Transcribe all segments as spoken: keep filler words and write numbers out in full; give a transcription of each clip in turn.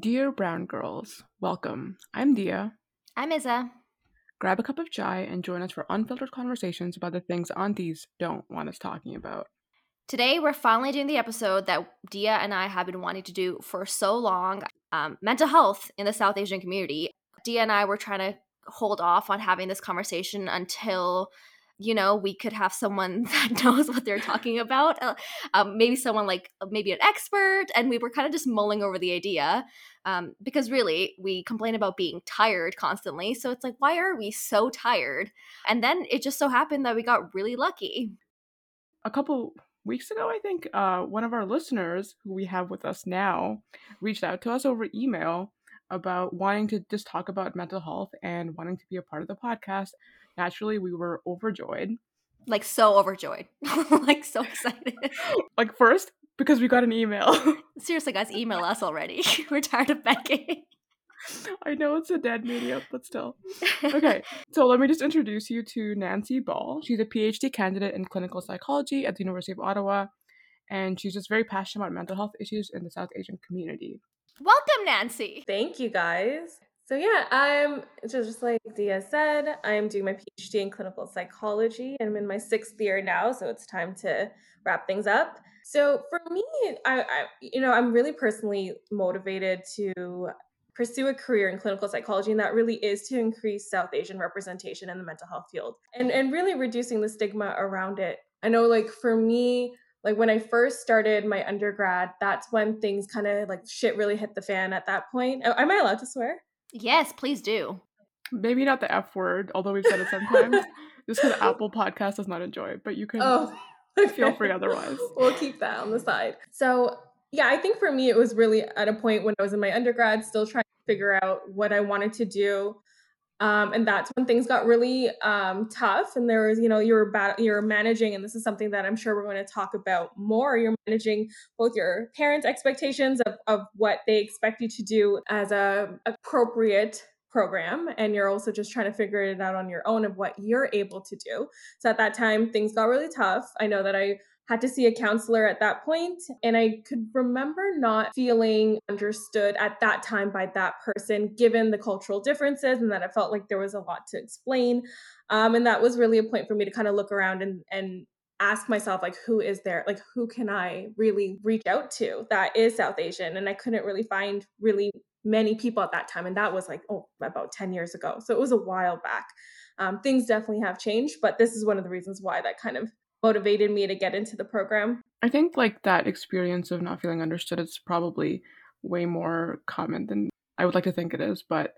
Dear Brown Girls, welcome. I'm Dia. I'm Iza. Grab a cup of chai and join us for unfiltered conversations about the things aunties don't want us talking about. Today, we're finally doing the episode that Dia and I have been wanting to do for so long, um, mental health in the South Asian community. Dia and I were trying to hold off on having this conversation until, you know, we could have someone that knows what they're talking about, uh, um, maybe someone like maybe an expert. And we were kind of just mulling over the idea um, because really we complain about being tired constantly. So it's like, why are we so tired? And then it just so happened that we got really lucky. A couple weeks ago, I think uh, one of our listeners who we have with us now reached out to us over email about wanting to just talk about mental health and wanting to be a part of the podcast. Naturally, we were overjoyed. Like so overjoyed. Like so excited. Like first, because we got an email. Seriously, guys, email us already. We're tired of begging. I know it's a dead medium, but still. Okay, so let me just introduce you to Nancy Ball. She's a P H D candidate in clinical psychology at the University of Ottawa, and she's just very passionate about mental health issues in the South Asian community. Welcome, Nancy. Thank you, guys. So yeah, I'm just like Dia said, I'm doing my P H D in clinical psychology. I'm in my sixth year now, so it's time to wrap things up. So for me, I, I you know, I'm really personally motivated to pursue a career in clinical psychology, and that really is to increase South Asian representation in the mental health field and, and really reducing the stigma around it. I know, like for me, like when I first started my undergrad, that's when things kind of like shit really hit the fan at that point. Am I allowed to swear? Yes, please do. Maybe not the F word, although we've said it sometimes. Just because Apple Podcasts does not enjoy it, but you can oh, okay. feel free otherwise. We'll keep that on the side. So yeah, I think for me, it was really at a point when I was in my undergrad, still trying to figure out what I wanted to do. Um, and that's when things got really um, tough. And there was, you know, you're about, you're managing, and this is something that I'm sure we're going to talk about more. You're managing both your parents' expectations of, of what they expect you to do as a appropriate program. And you're also just trying to figure it out on your own of what you're able to do. So at that time, things got really tough. I know that I had to see a counselor at that point, and I could remember not feeling understood at that time by that person, given the cultural differences, and that it felt like there was a lot to explain. Um, and that was really a point for me to kind of look around and and ask myself, like, who is there? Like, who can I really reach out to that is South Asian? And I couldn't really find really many people at that time. And that was like, oh, about ten years ago. So it was a while back. Um, things definitely have changed, but this is one of the reasons why that kind of motivated me to get into the program. I think like that experience of not feeling understood is probably way more common than I would like to think it is. But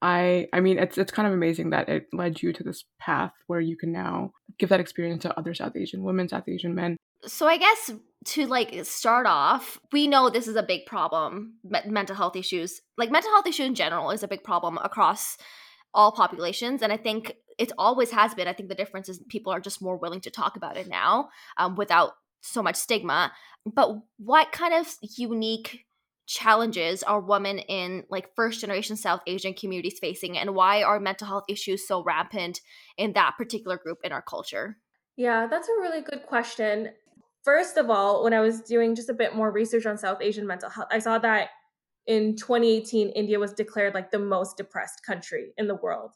I I mean, it's it's kind of amazing that it led you to this path where you can now give that experience to other South Asian women, South Asian men. So I guess to like start off, we know this is a big problem, me- mental health issues. Like mental health issue in general is a big problem across all populations. And I think it always has been. I think the difference is people are just more willing to talk about it now um, without so much stigma. But what kind of unique challenges are women in like first generation South Asian communities facing, and why are mental health issues so rampant in that particular group in our culture? Yeah, that's a really good question. First of all, when I was doing just a bit more research on South Asian mental health, I saw that in twenty eighteen, India was declared like the most depressed country in the world.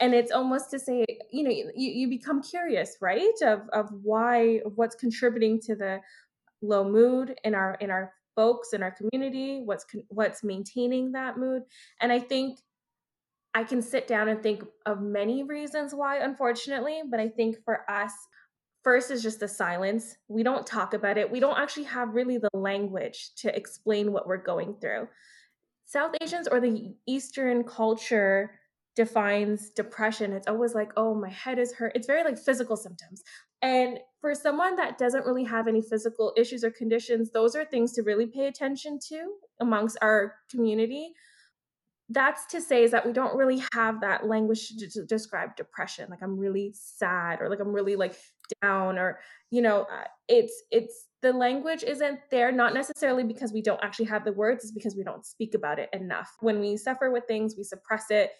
And it's almost to say, you know, you, you become curious, right? Of of why, what's contributing to the low mood in our in our folks, in our community, what's what's maintaining that mood. And I think I can sit down and think of many reasons why, unfortunately, but I think for us, first is just the silence. We don't talk about it. We don't actually have really the language to explain what we're going through. South Asians or the Eastern culture defines depression. It's always like, oh, my head is hurt. It's very like physical symptoms. And for someone that doesn't really have any physical issues or conditions, those are things to really pay attention to amongst our community. That's to say is that we don't really have that language to, to describe depression. Like I'm really sad, or like I'm really like down, or, you know, it's, it's the language isn't there, not necessarily because we don't actually have the words, it's because we don't speak about it enough. When we suffer with things, we suppress it.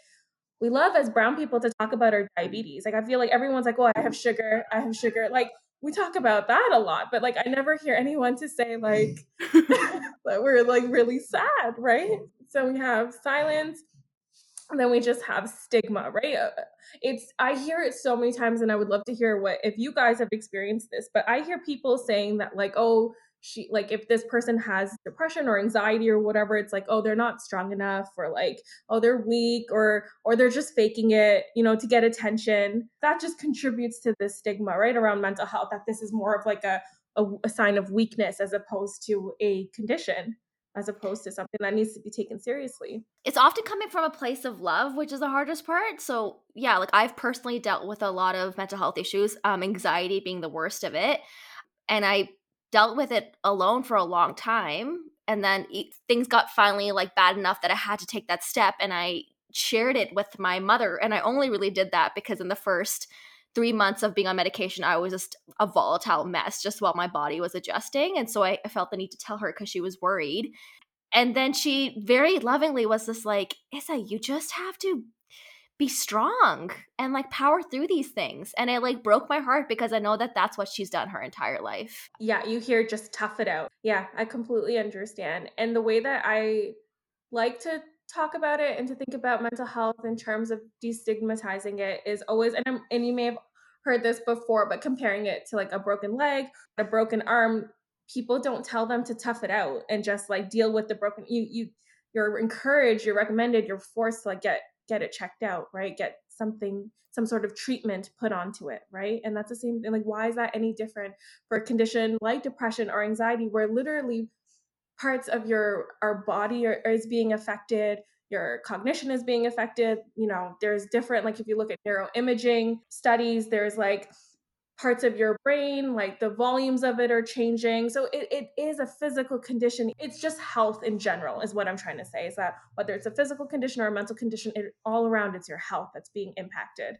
We love as brown people to talk about our diabetes. Like I feel like everyone's like, oh, I have sugar, I have sugar. Like we talk about that a lot, but like I never hear anyone to say like that we're like really sad, right? So we have silence, and then we just have stigma, right? It's, I hear it so many times, and I would love to hear what, if you guys have experienced this, but I hear people saying that like, oh, she, like if this person has depression or anxiety or whatever, it's like, oh, they're not strong enough, or like, oh, they're weak, or, or they're just faking it, you know, to get attention. That just contributes to this stigma, right, around mental health, that this is more of like a, a, a sign of weakness as opposed to a condition, as opposed to something that needs to be taken seriously. It's often coming from a place of love, which is the hardest part. So yeah, like I've personally dealt with a lot of mental health issues, um, anxiety being the worst of it. And I dealt with it alone for a long time. And then things got finally like bad enough that I had to take that step. And I shared it with my mother. And I only really did that because in the first three months of being on medication, I was just a volatile mess just while my body was adjusting. And so I, I felt the need to tell her because she was worried. And then she very lovingly was just like, Issa, you just have to be strong and like power through these things. And it like broke my heart because I know that that's what she's done her entire life. Yeah, you hear just tough it out. Yeah, I completely understand. And the way that I like to talk about it and to think about mental health in terms of destigmatizing it is always, and, I'm, and you may have heard this before, but comparing it to like a broken leg, a broken arm, people don't tell them to tough it out and just like deal with the broken, you, you, you're encouraged, you're recommended, you're forced to like get, get it checked out, right? Get something, some sort of treatment put onto it, right? And that's the same thing. Like, why is that any different for a condition like depression or anxiety, where literally parts of your our body are, is being affected, your cognition is being affected, you know, there's different, like if you look at neuroimaging studies, there's like parts of your brain, like the volumes of it are changing. So it, it is a physical condition. It's just health in general is what I'm trying to say, is that whether it's a physical condition or a mental condition, it, all around it's your health that's being impacted.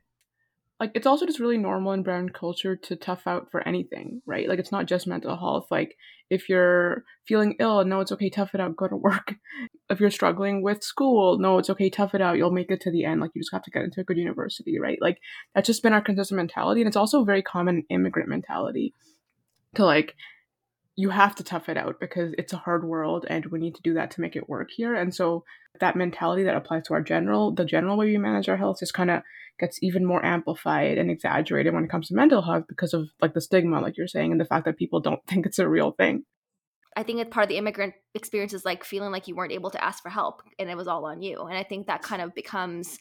Like, it's also just really normal in brown culture to tough out for anything, right? Like, it's not just mental health. Like, if you're feeling ill, no, it's okay, tough it out, go to work. If you're struggling with school, no, it's okay, tough it out, you'll make it to the end. Like, you just have to get into a good university, right? Like, that's just been our consistent mentality. And it's also very common immigrant mentality to, like, you have to tough it out because it's a hard world and we need to do that to make it work here. And so that mentality that applies to our general, the general way we manage our health just kind of gets even more amplified and exaggerated when it comes to mental health because of like the stigma, like you're saying, and the fact that people don't think it's a real thing. I think it's part of the immigrant experience is like feeling like you weren't able to ask for help and it was all on you. And I think that kind of becomes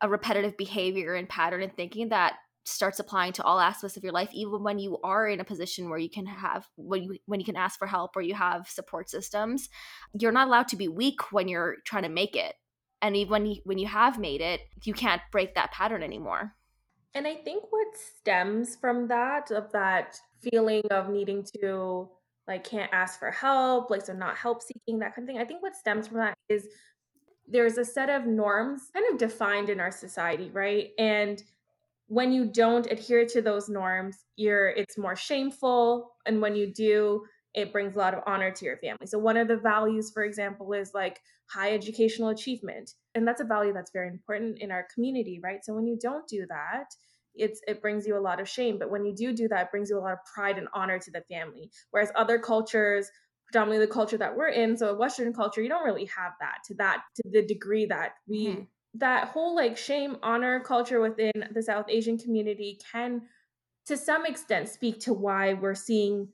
a repetitive behavior and pattern and thinking that starts applying to all aspects of your life, even when you are in a position where you can have, when you, when you can ask for help or you have support systems. You're not allowed to be weak when you're trying to make it. And even when you, when you have made it, you can't break that pattern anymore. And I think what stems from that, of that feeling of needing to, like, can't ask for help, like, so not help seeking, that kind of thing. I think what stems from that is there's a set of norms kind of defined in our society, right? And when you don't adhere to those norms, you're, it's more shameful. And when you do, it brings a lot of honor to your family. So one of the values, for example, is like high educational achievement. And that's a value that's very important in our community, right? So when you don't do that, it's, it brings you a lot of shame. But when you do do that, it brings you a lot of pride and honor to the family. Whereas other cultures, predominantly the culture that we're in, so Western culture, you don't really have that to that, to the degree that we... Mm-hmm. That whole like shame, honor culture within the South Asian community can, to some extent, speak to why we're seeing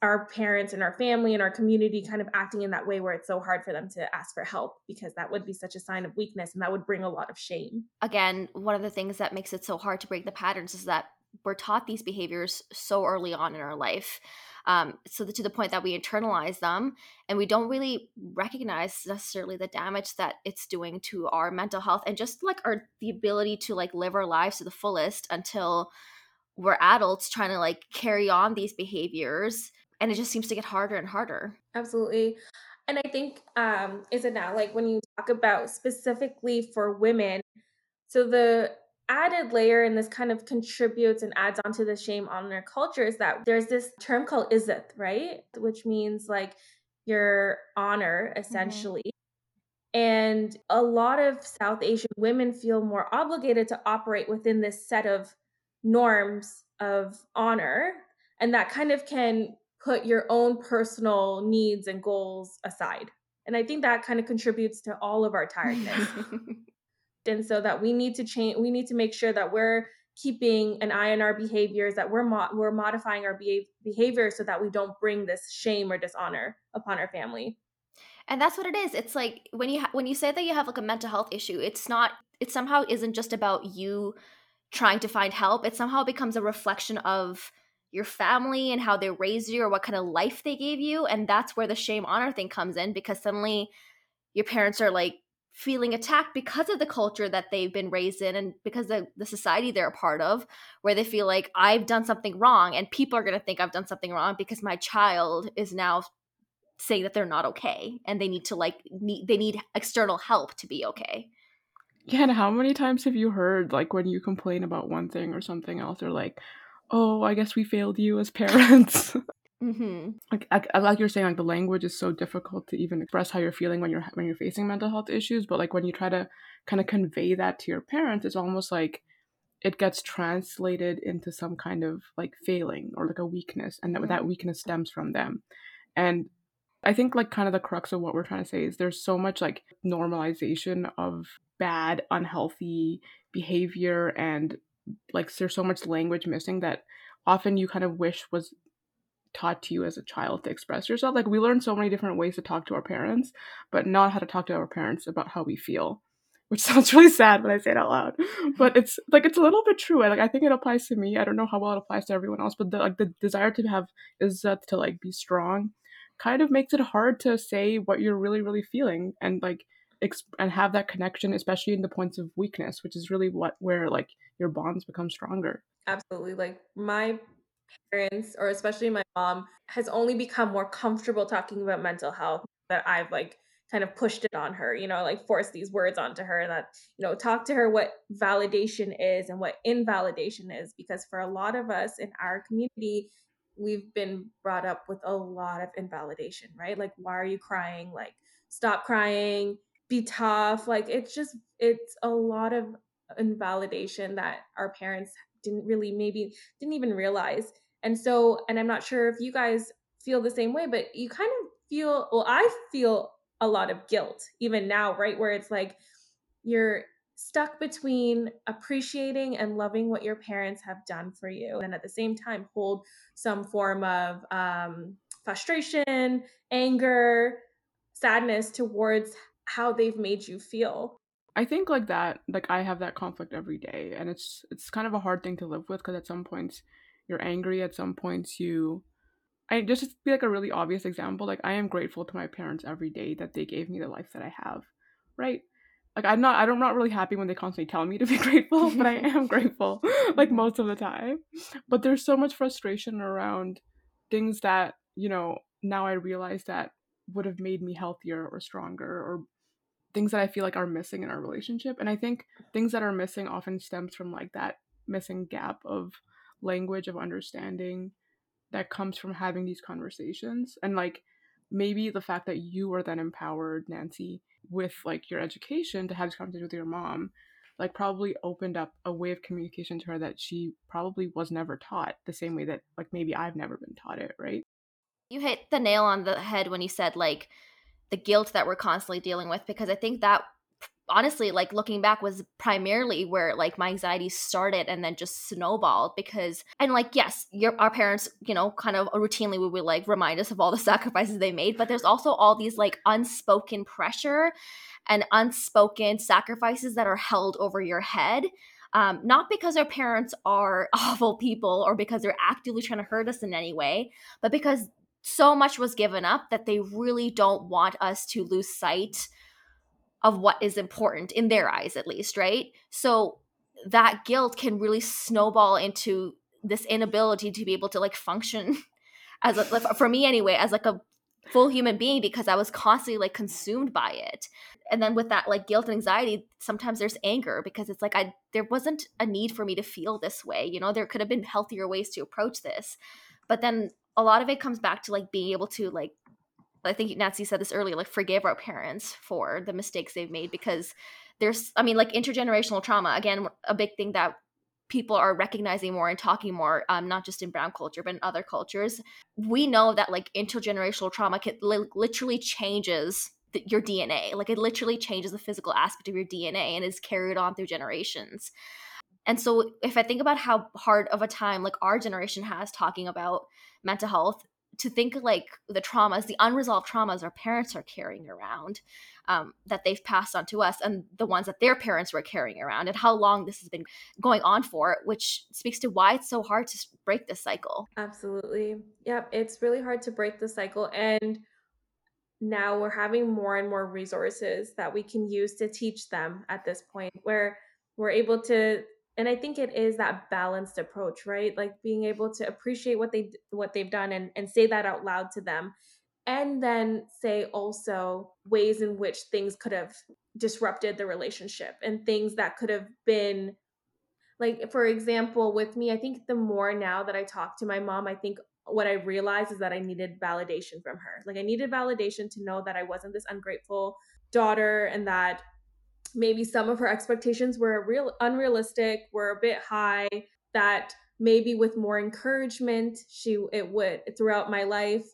our parents and our family and our community kind of acting in that way, where it's so hard for them to ask for help, because that would be such a sign of weakness and that would bring a lot of shame. Again, one of the things that makes it so hard to break the patterns is that we're taught these behaviors so early on in our life. Um, so the, to the point that we internalize them and we don't really recognize necessarily the damage that it's doing to our mental health and just like our, the ability to like live our lives to the fullest until we're adults trying to like carry on these behaviors. And it just seems to get harder and harder. Absolutely. And I think, um, is it now, like when you talk about specifically for women, so the added layer, and this kind of contributes and adds on to the shame on their culture, is that there's this term called izzat, right? Which means like your honor, essentially. Mm-hmm. And a lot of South Asian women feel more obligated to operate within this set of norms of honor. And that kind of can put your own personal needs and goals aside, And I think that kind of contributes to all of our tiredness. And so that we need to change, we need to make sure that we're keeping an eye on our behaviors, that we're mo- we're modifying our be- behavior so that we don't bring this shame or dishonor upon our family. And that's what it is. It's like when you ha- when you say that you have like a mental health issue, it's not, it somehow isn't just about you trying to find help. It somehow becomes a reflection of your family and how they raised you or what kind of life they gave you. And that's where the shame honor thing comes in, because suddenly your parents are like feeling attacked because of the culture that they've been raised in and because of the society they're a part of, where they feel like I've done something wrong and people are going to think I've done something wrong because my child is now saying that they're not okay and they need to like, need, they need external help to be okay. Yeah, and how many times have you heard, like, when you complain about one thing or something else, they're like, oh, I guess we failed you as parents. Mm-hmm. Like, I, like you're saying, like, the language is so difficult to even express how you're feeling when you're when you're facing mental health issues. But, like, when you try to kind of convey that to your parents, it's almost like it gets translated into some kind of, like, failing or, like, a weakness. And that, mm-hmm. that weakness stems from them. And I think, like, kind of the crux of what we're trying to say is there's so much, like, normalization of bad, unhealthy behavior, and like there's so much language missing that often you kind of wish was taught to you as a child to express yourself. Like, we learn so many different ways to talk to our parents, but not how to talk to our parents about how we feel, which sounds really sad when I say it out loud, but it's like, it's a little bit true. Like, I think it applies to me. I don't know how well it applies to everyone else, but the, like the desire to have is uh, to like be strong kind of makes it hard to say what you're really, really feeling and like and have that connection, especially in the points of weakness, which is really what where like your bonds become stronger. Absolutely. Like, my parents, or especially my mom, has only become more comfortable talking about mental health that I've like kind of pushed it on her, you know, like forced these words onto her that, you know, talk to her what validation is and what invalidation is, because for a lot of us in our community, we've been brought up with a lot of invalidation, right? Like, why are you crying? Like, stop crying. Be tough. Like, it's just, it's a lot of invalidation that our parents didn't really, maybe didn't even realize. And so, and I'm not sure if you guys feel the same way, but you kind of feel, well, I feel a lot of guilt even now, right? Where it's like, you're stuck between appreciating and loving what your parents have done for you. And at the same time, hold some form of um, frustration, anger, sadness towards how they've made you feel. I think like that, like I have that conflict every day, and it's it's kind of a hard thing to live with, because at some points you're angry, at some points you, I just to be like a really obvious example, like I am grateful to my parents every day that they gave me the life that I have, right? Like I'm not, I'm not really happy when they constantly tell me to be grateful, but I am grateful like most of the time. But there's so much frustration around things that, you know, now I realize that would have made me healthier or stronger, or things that I feel like are missing in our relationship. And I think things that are missing often stems from like that missing gap of language, of understanding that comes from having these conversations. And like maybe the fact that you were then empowered, Nancy, with like your education to have this conversation with your mom, like probably opened up a way of communication to her that she probably was never taught the same way that like maybe I've never been taught it, right? You hit the nail on the head when you said like the guilt that we're constantly dealing with, because I think that honestly, like looking back, was primarily where like my anxiety started and then just snowballed. Because, and like, yes, your, our parents, you know, kind of routinely would, would like remind us of all the sacrifices they made, but there's also all these like unspoken pressure and unspoken sacrifices that are held over your head. Um, not because our parents are awful people or because they're actively trying to hurt us in any way, but because so much was given up that they really don't want us to lose sight of what is important in their eyes, at least, right? So that guilt can really snowball into this inability to be able to like function as a, like, for me anyway, as like a full human being, because I was constantly like consumed by it. And then with that like guilt and anxiety, sometimes there's anger, because it's like I there wasn't a need for me to feel this way, you know, there could have been healthier ways to approach this. But then a lot of it comes back to like being able to like, I think Nancy said this earlier, like forgive our parents for the mistakes they've made, because there's, I mean, like intergenerational trauma, again, a big thing that people are recognizing more and talking more, um, not just in brown culture, but in other cultures. We know that like intergenerational trauma can, li- literally changes th- your D N A. Like, it literally changes the physical aspect of your D N A and is carried on through generations. And so if I think about how hard of a time like our generation has talking about mental health, to think like the traumas, the unresolved traumas our parents are carrying around, um, that they've passed on to us, and the ones that their parents were carrying around, and how long this has been going on for, which speaks to why it's so hard to break this cycle. Absolutely. Yep. It's really hard to break the cycle. And now we're having more and more resources that we can use to teach them at this point, where we're able to, and I think it is that balanced approach, right? Like being able to appreciate what they what they've done and, and say that out loud to them. And then say also ways in which things could have disrupted the relationship and things that could have been, like, for example, with me, I think the more now that I talk to my mom, I think what I realized is that I needed validation from her. Like I needed validation to know that I wasn't this ungrateful daughter, and that maybe some of her expectations were real, unrealistic, were a bit high, that maybe with more encouragement, she it would throughout my life,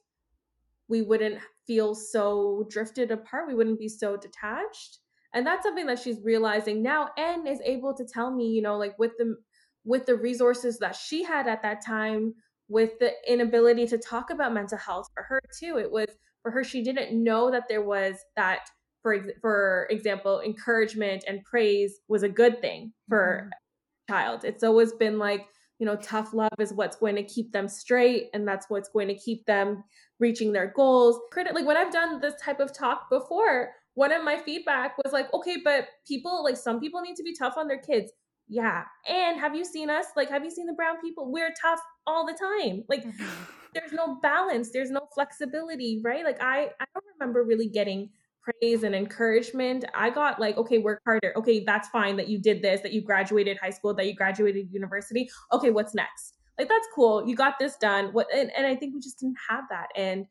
we wouldn't feel so drifted apart. We wouldn't be so detached. And that's something that she's realizing now and is able to tell me, you know, like with the, with the resources that she had at that time, with the inability to talk about mental health for her too. It was for her, she didn't know that there was that, For ex- for example, encouragement and praise was a good thing for mm-hmm. a child. It's always been like, you know, tough love is what's going to keep them straight, and that's what's going to keep them reaching their goals. Credit, like when I've done this type of talk before, one of my feedback was like, okay, but people, like some people need to be tough on their kids. Yeah. And have you seen us? Like, have you seen the brown people? We're tough all the time. Like mm-hmm. there's no balance. There's no flexibility, right? Like I, I don't remember really getting praise and encouragement. I got like, okay, work harder. Okay, that's fine that you did this, that you graduated high school, that you graduated university. Okay, what's next? Like, that's cool. You got this done. What? And, and I think we just didn't have that. And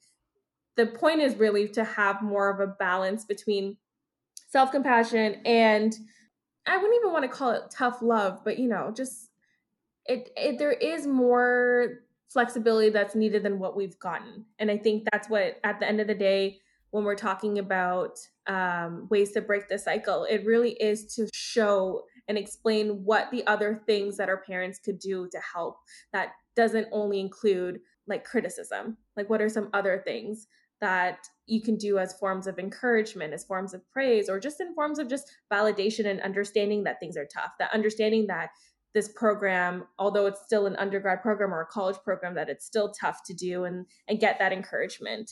the point is really to have more of a balance between self-compassion and I wouldn't even want to call it tough love, but you know, just it, it there is more flexibility that's needed than what we've gotten. And I think that's what, at the end of the day, when we're talking about um, ways to break the cycle, it really is to show and explain what the other things that our parents could do to help, that doesn't only include like criticism. Like what are some other things that you can do as forms of encouragement, as forms of praise, or just in forms of just validation and understanding that things are tough, that understanding that this program, although it's still an undergrad program or a college program, that it's still tough to do and, and get that encouragement.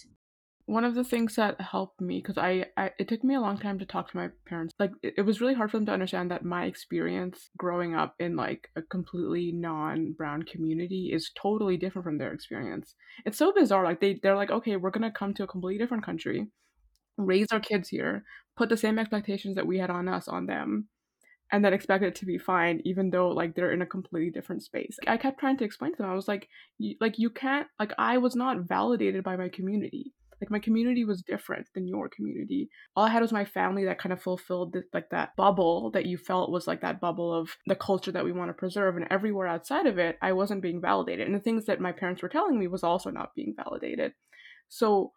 One of the things that helped me, because I, I, it took me a long time to talk to my parents. Like, it, it was really hard for them to understand that my experience growing up in like a completely non-brown community is totally different from their experience. It's so bizarre. Like they, they're like, okay, we're gonna come to a completely different country, raise our kids here, put the same expectations that we had on us on them, and then expect it to be fine, even though like they're in a completely different space. I kept trying to explain to them. I was like, y- like you can't. Like I was not validated by my community. Like my community was different than your community. All I had was my family that kind of fulfilled this, like that bubble that you felt was like that bubble of the culture that we want to preserve. And everywhere outside of it, I wasn't being validated. And the things that my parents were telling me was also not being validated. So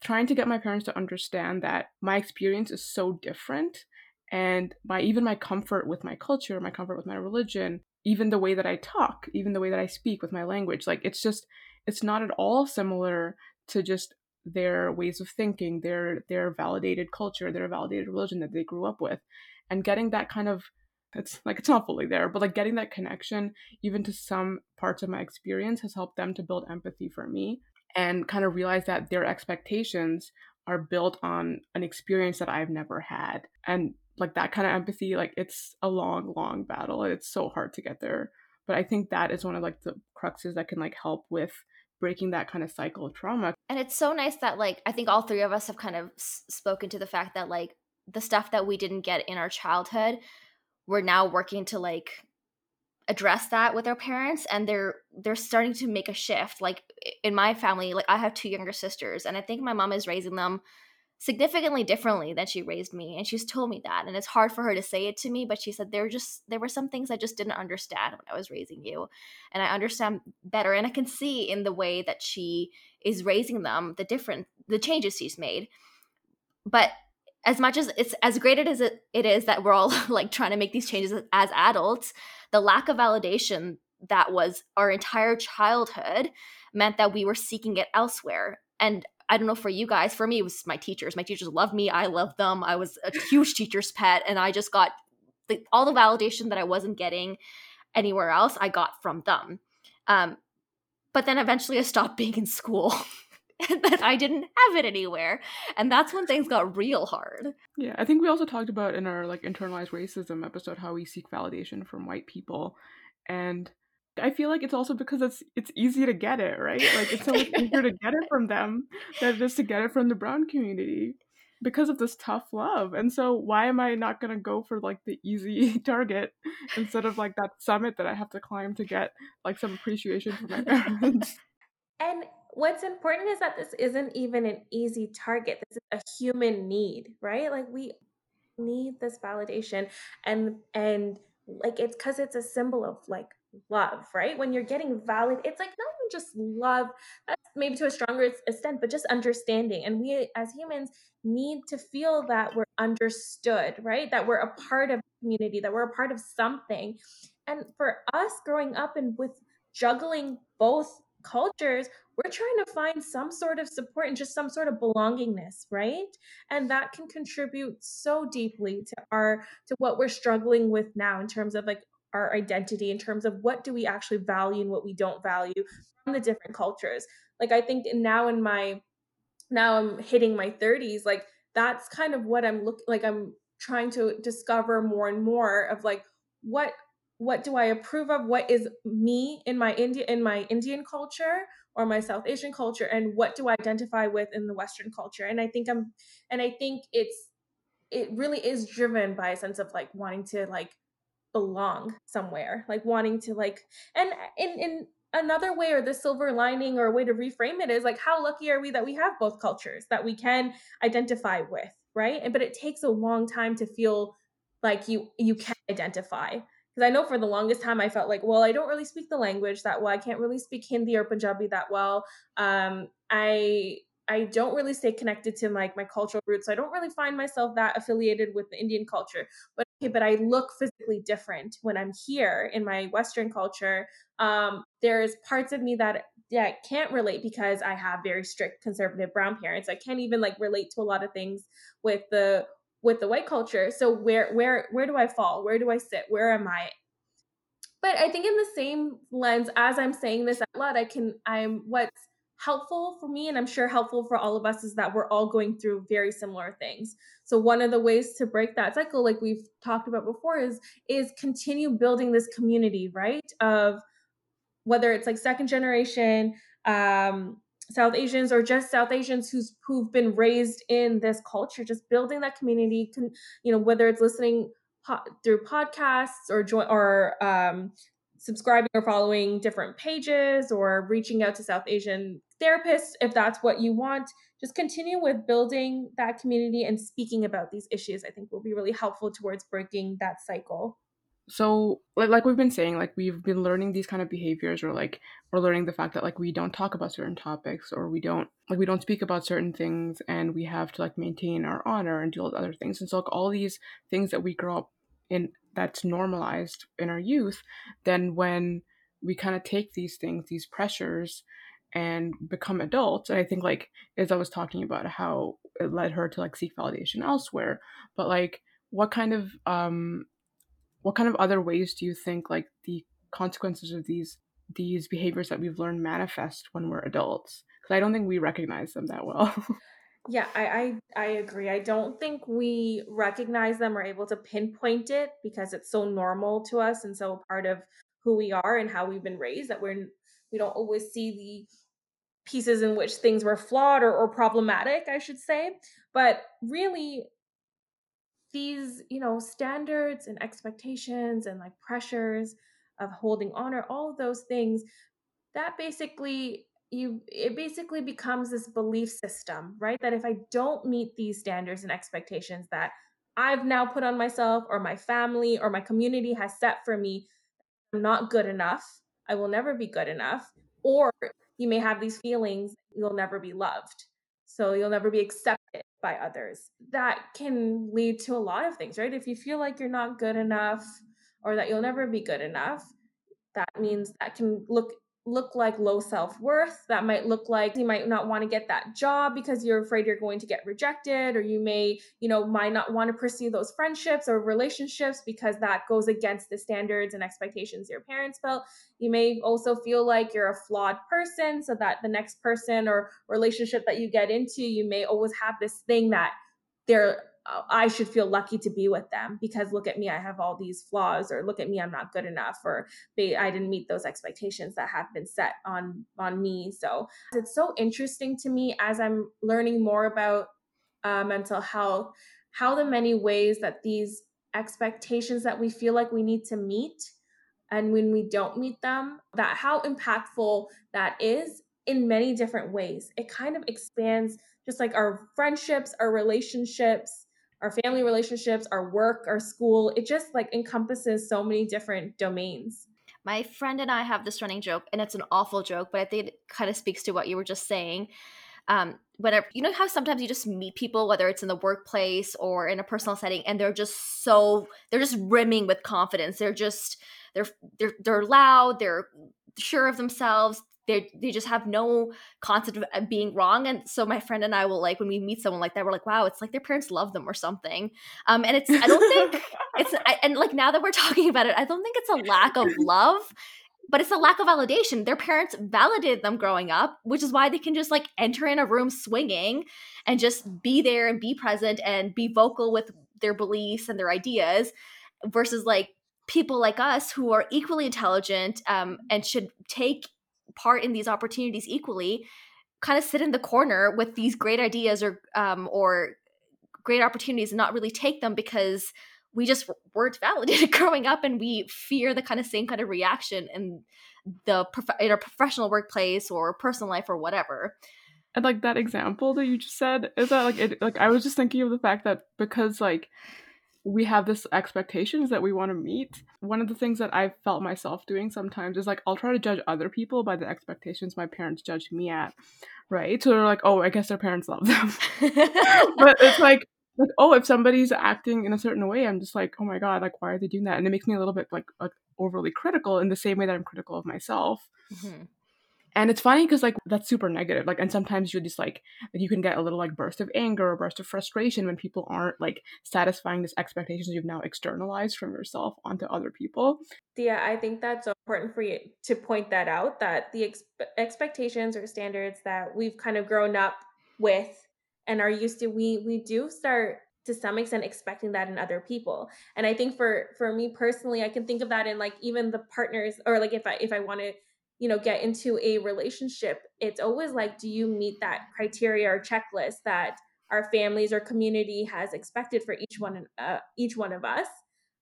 trying to get my parents to understand that my experience is so different, and my even my comfort with my culture, my comfort with my religion, even the way that I talk, even the way that I speak with my language, like it's just, it's not at all similar to just their ways of thinking, their their validated culture, their validated religion that they grew up with. And getting that kind of, it's like it's not fully there, but like getting that connection even to some parts of my experience has helped them to build empathy for me and kind of realize that their expectations are built on an experience that I've never had. And like that kind of empathy, like it's a long, long battle. It's so hard to get there. But I think that is one of like the cruxes that can like help with breaking that kind of cycle of trauma. And it's so nice that like, I think all three of us have kind of s- spoken to the fact that like the stuff that we didn't get in our childhood, we're now working to like address that with our parents, and they're, they're starting to make a shift. Like in my family, like I have two younger sisters, and I think my mom is raising them significantly differently than she raised me. And she's told me that. And it's hard for her to say it to me, but she said, there were just, there were some things I just didn't understand when I was raising you. And I understand better. And I can see in the way that she is raising them, the different, the changes she's made. but as much as it's as great as it, it is that we're all like trying to make these changes as adults, the lack of validation that was our entire childhood meant that we were seeking it elsewhere. And I don't know for you guys, for me, it was my teachers. My teachers loved me. I loved them. I was a huge teacher's pet, and I just got the, all the validation that I wasn't getting anywhere else, I got from them. Um, but then eventually I stopped being in school. And then I didn't have it anywhere. And that's when things got real hard. Yeah, I think we also talked about in our like internalized racism episode how we seek validation from white people. And I feel like it's also because it's it's easy to get it, right? Like it's so much easier to get it from them than just to get it from the brown community because of this tough love. And so why am I not going to go for like the easy target instead of like that summit that I have to climb to get like some appreciation from my parents? And what's important is that this isn't even an easy target. This is a human need, right? Like we need this validation, and and like it's because it's a symbol of like love, right? When you're getting valid, it's like not even just love, that's maybe to a stronger extent, but just understanding. And we as humans need to feel that we're understood, right? That we're a part of community, that we're a part of something. And for us growing up and with juggling both cultures, we're trying to find some sort of support and just some sort of belongingness, right? And that can contribute so deeply to our to what we're struggling with now in terms of like our identity, in terms of what do we actually value and what we don't value from the different cultures. Like I think now in my, now I'm hitting my thirties, like that's kind of what I'm looking, like I'm trying to discover more and more of like, what, what do I approve of? What is me in my India, in my Indian culture or my South Asian culture? And what do I identify with in the Western culture? And I think I'm, and I think it's, it really is driven by a sense of like wanting to like belong somewhere, like wanting to like, and in, in another way, or the silver lining or a way to reframe it is like, how lucky are we that we have both cultures that we can identify with, right? And, but it takes a long time to feel like you, you can identify. Because I know for the longest time, I felt like, well, I don't really speak the language that well. I can't really speak Hindi or Punjabi that well. Um, I, I don't really stay connected to like my cultural roots. So I don't really find myself that affiliated with the Indian culture, but okay, but I look physically different when I'm here in my Western culture. Um, there's parts of me that, that can't relate because I have very strict conservative brown parents. I can't even like relate to a lot of things with the, with the white culture. So where, where, where do I fall? Where do I sit? Where am I? But I think in the same lens, as I'm saying this out loud, I can, I'm what's helpful for me, and I'm sure helpful for all of us, is that we're all going through very similar things. So one of the ways to break that cycle, like we've talked about before, is is continue building this community, right? Of whether it's like second generation um, South Asians or just South Asians who's who've been raised in this culture, just building that community. Can, you know, whether it's listening po- through podcasts or join or um, subscribing or following different pages or reaching out to South Asian therapists, if that's what you want, just continue with building that community and speaking about these issues, I think will be really helpful towards breaking that cycle. So like we've been saying, like we've been learning these kind of behaviors, or like we're learning the fact that like we don't talk about certain topics, or we don't like we don't speak about certain things, and we have to like maintain our honor and deal with other things. And so like all these things that we grow up in that's normalized in our youth, then when we kind of take these things, these pressures, and become adults. And I think like Izza was talking about how it led her to like seek validation elsewhere. But like what kind of um what kind of other ways do you think like the consequences of these these behaviors that we've learned manifest when we're adults? Because I don't think we recognize them that well. Yeah, I, I I agree. I don't think we recognize them or able to pinpoint it because it's so normal to us and so part of who we are and how we've been raised that we're we don't always see the pieces in which things were flawed or, or problematic, I should say. But really, these, you know, standards and expectations and like pressures of holding honor, all of those things, that basically You, it basically becomes this belief system, right? That if I don't meet these standards and expectations that I've now put on myself or my family or my community has set for me, I'm not good enough. I will never be good enough. Or you may have these feelings, you'll never be loved. So you'll never be accepted by others. That can lead to a lot of things, right? If you feel like you're not good enough or that you'll never be good enough, that means that can look look like low self-worth. That might look like you might not want to get that job because you're afraid you're going to get rejected, or you may, you know, might not want to pursue those friendships or relationships because that goes against the standards and expectations your parents felt. You may also feel like you're a flawed person, so that the next person or relationship that you get into, you may always have this thing that they're, I should feel lucky to be with them because look at me, I have all these flaws, or look at me, I'm not good enough, or I didn't meet those expectations that have been set on, on me. So it's so interesting to me as I'm learning more about uh, mental health, how the many ways that these expectations that we feel like we need to meet, and when we don't meet them, that how impactful that is in many different ways. It kind of expands just like our friendships, our relationships, our family relationships, our work, our school. It just like encompasses so many different domains. My friend and I have this running joke, and it's an awful joke, but I think it kind of speaks to what you were just saying. Um, whenever, you know how sometimes you just meet people, whether it's in the workplace or in a personal setting, and they're just so, they're just rimming with confidence. They're just, they're, they're, they're loud. They're sure of themselves. They they just have no concept of being wrong. And so my friend and I will, like, when we meet someone like that, we're like, wow, it's like their parents love them or something. Um, and it's, I don't think it's, I, and like now that we're talking about it, I don't think it's a lack of love, but it's a lack of validation. Their parents validated them growing up, which is why they can just like enter in a room swinging and just be there and be present and be vocal with their beliefs and their ideas, versus like people like us who are equally intelligent um, and should take part in these opportunities equally, kind of sit in the corner with these great ideas or um, or great opportunities and not really take them because we just weren't validated growing up, and we fear the kind of same kind of reaction in the prof- in our professional workplace or personal life or whatever. And like that example that you just said, is that like it, like I was just thinking of the fact that because like we have this expectations that we want to meet. One of the things that I've felt myself doing sometimes is like, I'll try to judge other people by the expectations my parents judge me at, right? So they're like, oh, I guess their parents love them. But it's like, like, oh, if somebody's acting in a certain way, I'm just like, oh my God, like, why are they doing that? And it makes me a little bit like, like overly critical in the same way that I'm critical of myself. Mm-hmm. And it's funny because like that's super negative. Like, and sometimes you just like, you can get a little like burst of anger or burst of frustration when people aren't like satisfying these expectations you've now externalized from yourself onto other people. Yeah, I think that's so important for you to point that out, that the ex- expectations or standards that we've kind of grown up with and are used to, we we do start to some extent expecting that in other people. And I think for for me personally, I can think of that in like even the partners, or like if I if I want to, you know, get into a relationship, it's always like, do you meet that criteria or checklist that our families or community has expected for each one, uh, each one of us?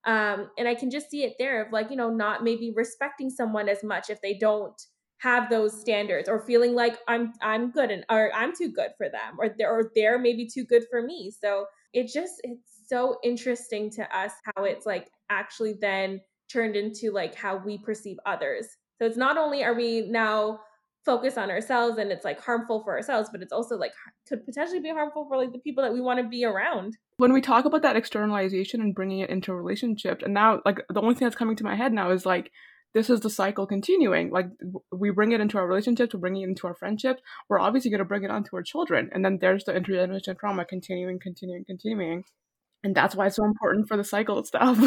Um, and I can just see it there of like, you know, not maybe respecting someone as much if they don't have those standards, or feeling like I'm, I'm good and, or I'm too good for them, or they're, or they're maybe too good for me. So it just, it's so interesting to us how it's like actually then turned into like how we perceive others. So it's not only are we now focused on ourselves and it's like harmful for ourselves, but it's also like could potentially be harmful for like the people that we want to be around. When we talk about that externalization and bringing it into a relationship, and now like the only thing that's coming to my head now is like, this is the cycle continuing. Like we bring it into our relationships, we bring it into our friendships. We're obviously going to bring it onto our children. And then there's the intergenerational trauma continuing, continuing, continuing. And that's why it's so important for the cycle stuff.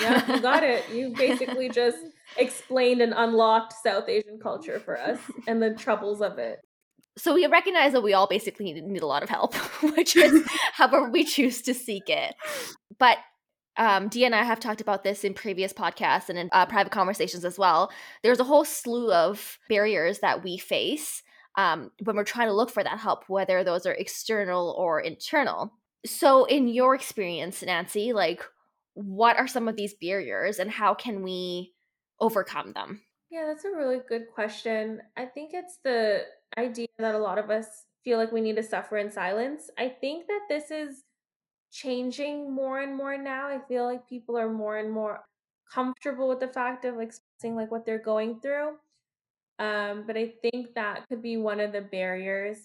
Yeah, you got it. You basically just explained and unlocked South Asian culture for us and the troubles of it. So we recognize that we all basically need, need a lot of help, which is however we choose to seek it. But um, Dia and I have talked about this in previous podcasts and in uh, private conversations as well. There's a whole slew of barriers that we face um, when we're trying to look for that help, whether those are external or internal. So in your experience, Nancy, like what are some of these barriers and how can we overcome them? Yeah, that's a really good question. I think it's the idea that a lot of us feel like we need to suffer in silence. I think that this is changing more and more now. I feel like people are more and more comfortable with the fact of expressing like what they're going through. Um, but I think that could be one of the barriers.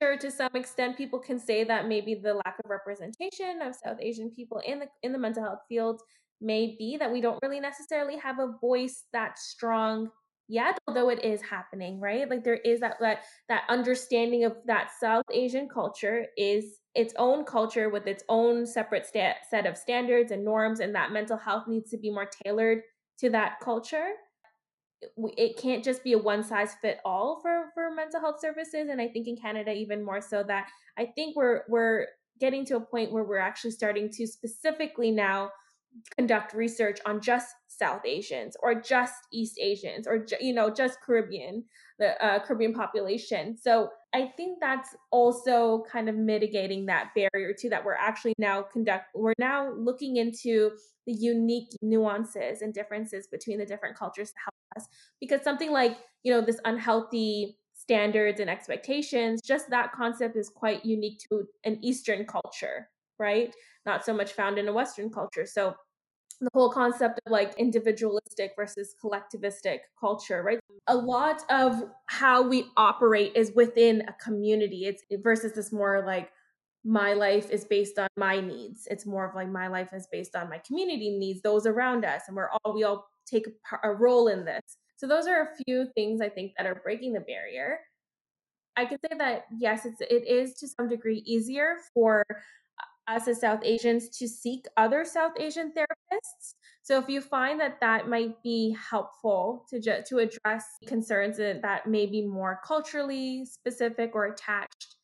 sure, to some extent, people can say that maybe the lack of representation of South Asian people in the in the mental health field may be that we don't really necessarily have a voice that's strong yet, although it is happening, right? Like there is that that, that understanding of that South Asian culture is its own culture with its own separate sta- set of standards and norms, and that mental health needs to be more tailored to that culture. It can't just be a one size fit all for, for mental health services. And I think in Canada, even more so, that I think we're we're getting to a point where we're actually starting to specifically now conduct research on just South Asians or just East Asians or, you know, just Caribbean, the uh, Caribbean population. So I think that's also kind of mitigating that barrier too, that we're actually now conduct, we're now looking into the unique nuances and differences between the different cultures to help us. Because something like, you know, this unhealthy standards and expectations, just that concept is quite unique to an Eastern culture, right? Not so much found in a Western culture. So the whole concept of like individualistic versus collectivistic culture, right? A lot of how we operate is within a community. It's versus this more like my life is based on my needs. It's more of like my life is based on my community needs, those around us, and we're all we all take a, a role in this. So those are a few things I think that are breaking the barrier. I can say that yes, it's it is to some degree easier for us as South Asians to seek other South Asian therapists. So if you find that that might be helpful to ju- to address concerns that, that may be more culturally specific or attached,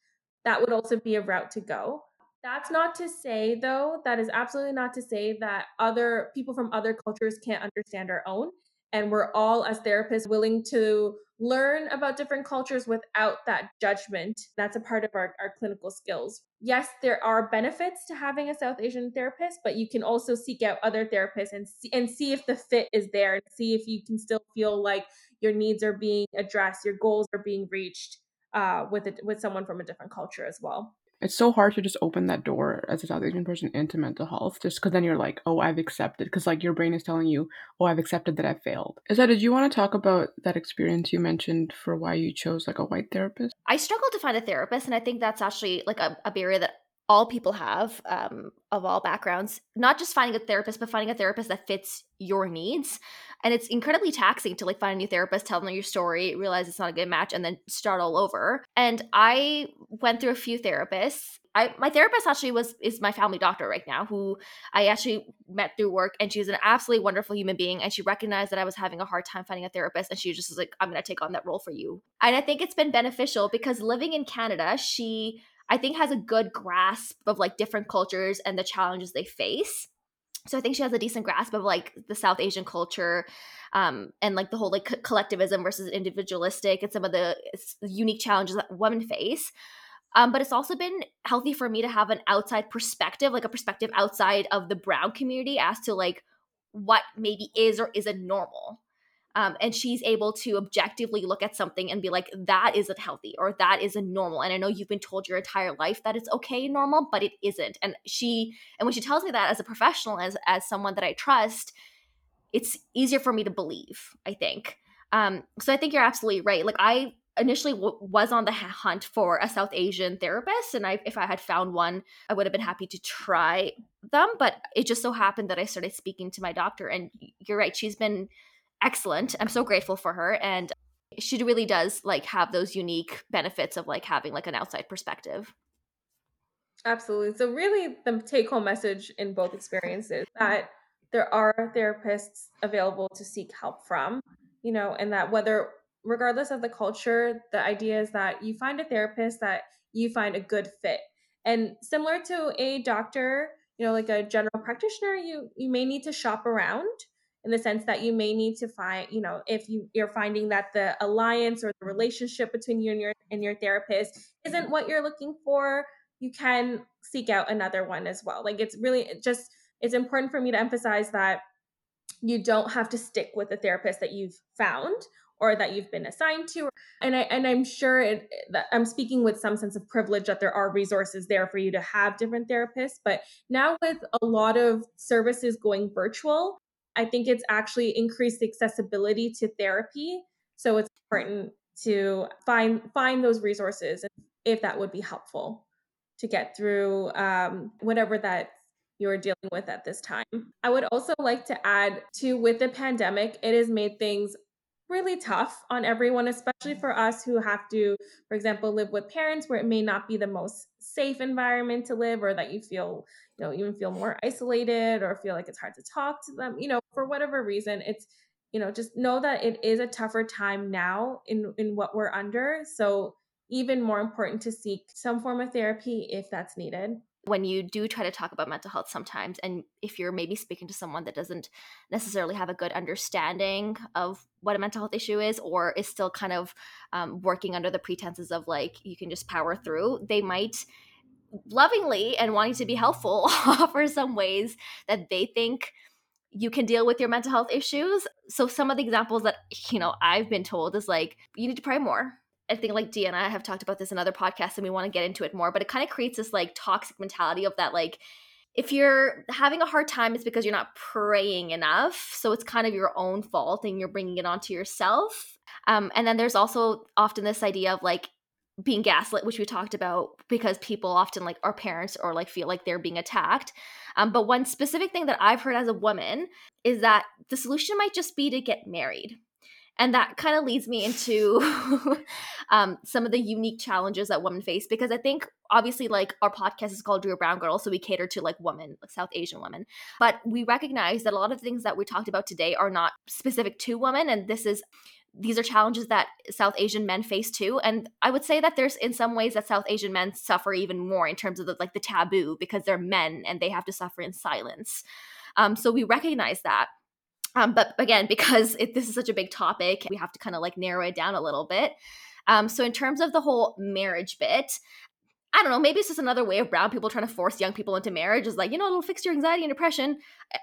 that would also be a route to go. That's not to say, though, that is absolutely not to say that other people from other cultures can't understand our own. And we're all, as therapists, willing to learn about different cultures without that judgment. That's a part of our, our clinical skills. Yes, there are benefits to having a South Asian therapist, but you can also seek out other therapists and see, and see if the fit is there and see if you can still feel like your needs are being addressed, your goals are being reached uh, with a, with someone from a different culture as well. It's so hard to just open that door as a South Asian person into mental health, just because then you're like, oh, I've accepted, because like your brain is telling you, oh, I've accepted that I failed. Isa, did you want to talk about that experience you mentioned for why you chose like a white therapist? I struggled to find a therapist, and I think that's actually like a, a barrier that all people have um, of all backgrounds, not just finding a therapist, but finding a therapist that fits your needs. And it's incredibly taxing to like find a new therapist, tell them your story, realize it's not a good match, and then start all over. And I went through a few therapists. I, my therapist actually was is my family doctor right now, who I actually met through work, and she's an absolutely wonderful human being. And she recognized that I was having a hard time finding a therapist, and she just was like, I'm going to take on that role for you. And I think it's been beneficial because living in Canada, she – I think has a good grasp of like different cultures and the challenges they face. So I think she has a decent grasp of like the South Asian culture um, and like the whole like co- collectivism versus individualistic and some of the unique challenges that women face. Um, but it's also been healthy for me to have an outside perspective, like a perspective outside of the Brown community as to like what maybe is or isn't normal. Um, and she's able to objectively look at something and be like, that isn't healthy or that isn't normal. And I know you've been told your entire life that it's okay, normal, but it isn't. And she, and when she tells me that as a professional, as as someone that I trust, it's easier for me to believe, I think. Um, so I think you're absolutely right. Like I initially w- was on the hunt for a South Asian therapist. And I, if I had found one, I would have been happy to try them. But it just so happened that I started speaking to my doctor. And you're right, she's been excellent. I'm so grateful for her. And she really does like have those unique benefits of like having like an outside perspective. Absolutely. So really the take home message in both experiences that there are therapists available to seek help from, you know, and that whether regardless of the culture, the idea is that you find a therapist that you find a good fit. And similar to a doctor, you know, like a general practitioner, you you may need to shop around. In the sense that you may need to find, you know, if you, you're finding that the alliance or the relationship between you and your and your therapist isn't what you're looking for, you can seek out another one as well. Like it's really just, it's important for me to emphasize that you don't have to stick with the therapist that you've found or that you've been assigned to. And, I, and I'm sure it, that I'm speaking with some sense of privilege that there are resources there for you to have different therapists. But now with a lot of services going virtual, I think it's actually increased accessibility to therapy. So it's important to find find those resources and if that would be helpful to get through um, whatever that you're dealing with at this time. I would also like to add to, with the pandemic, it has made things really tough on everyone, especially for us who have to, for example, live with parents where it may not be the most safe environment to live, or that you feel, you know, even feel more isolated or feel like it's hard to talk to them, you know, for whatever reason. It's, you know, just know that it is a tougher time now in, in what we're under. So even more important to seek some form of therapy if that's needed. When you do try to talk about mental health sometimes, and if you're maybe speaking to someone that doesn't necessarily have a good understanding of what a mental health issue is, or is still kind of um, working under the pretenses of like, you can just power through, they might lovingly and wanting to be helpful offer some ways that they think you can deal with your mental health issues. So some of the examples that, you know, I've been told is like, you need to pray more. I think like Dee and I have talked about this in other podcasts and we want to get into it more, but it kind of creates this like toxic mentality of that, like, if you're having a hard time, it's because you're not praying enough. So it's kind of your own fault and you're bringing it onto yourself. Um, and then there's also often this idea of like being gaslit, which we talked about, because people often like are parents or like feel like they're being attacked. Um, but one specific thing that I've heard as a woman is that the solution might just be to get married. And that kind of leads me into um, some of the unique challenges that women face, because I think obviously like our podcast is called Drew Brown Girl, so we cater to like women, like South Asian women. But we recognize that a lot of the things that we talked about today are not specific to women. And this is these are challenges that South Asian men face too. And I would say that there's in some ways that South Asian men suffer even more in terms of the, like the taboo, because they're men and they have to suffer in silence. Um, so we recognize that. Um, but again, because it, this is such a big topic, we have to kind of like narrow it down a little bit. Um, so in terms of the whole marriage bit, I don't know, maybe it's just another way of brown people trying to force young people into marriage is like, you know, it'll fix your anxiety and depression.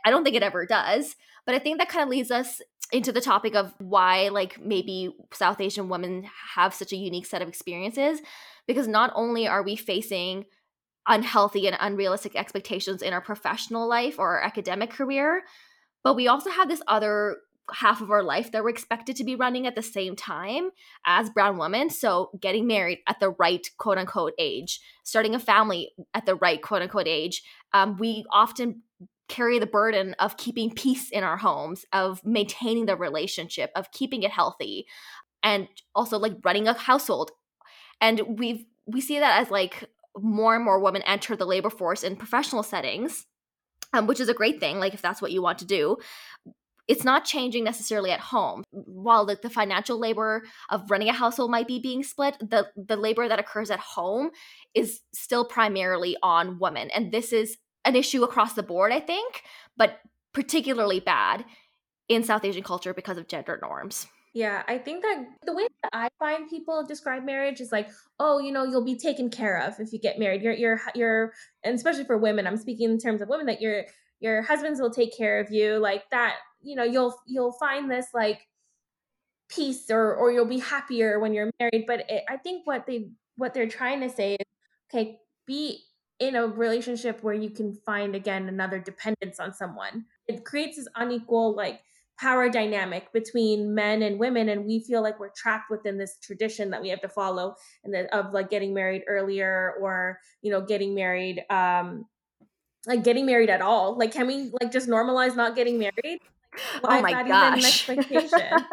I don't think it ever does. But I think that kind of leads us into the topic of why like maybe South Asian women have such a unique set of experiences, because not only are we facing unhealthy and unrealistic expectations in our professional life or our academic career, but we also have this other half of our life that we're expected to be running at the same time as brown women. So getting married at the right quote unquote age, starting a family at the right quote unquote age. Um, we often carry the burden of keeping peace in our homes, of maintaining the relationship, of keeping it healthy, and also like running a household. And we we see that as like more and more women enter the labor force in professional settings. Um, which is a great thing, like if that's what you want to do. It's not changing necessarily at home. While like the financial labor of running a household might be being split, the, the labor that occurs at home is still primarily on women. And this is an issue across the board, I think, but particularly bad in South Asian culture because of gender norms. Yeah, I think that the way that I find people describe marriage is like, oh, you know, you'll be taken care of if you get married. You're, you're, you're, and especially for women, I'm speaking in terms of women, that your, your husbands will take care of you, like that, you know, you'll, you'll find this like peace, or, or you'll be happier when you're married. But it, I think what they, what they're trying to say is, okay, be in a relationship where you can find again another dependence on someone. It creates this unequal, like, power dynamic between men and women, and we feel like we're trapped within this tradition that we have to follow, and that of like getting married earlier, or you know, getting married, um, like getting married at all. Like, can we like just normalize not getting married? Why oh my gosh! Even an expectation?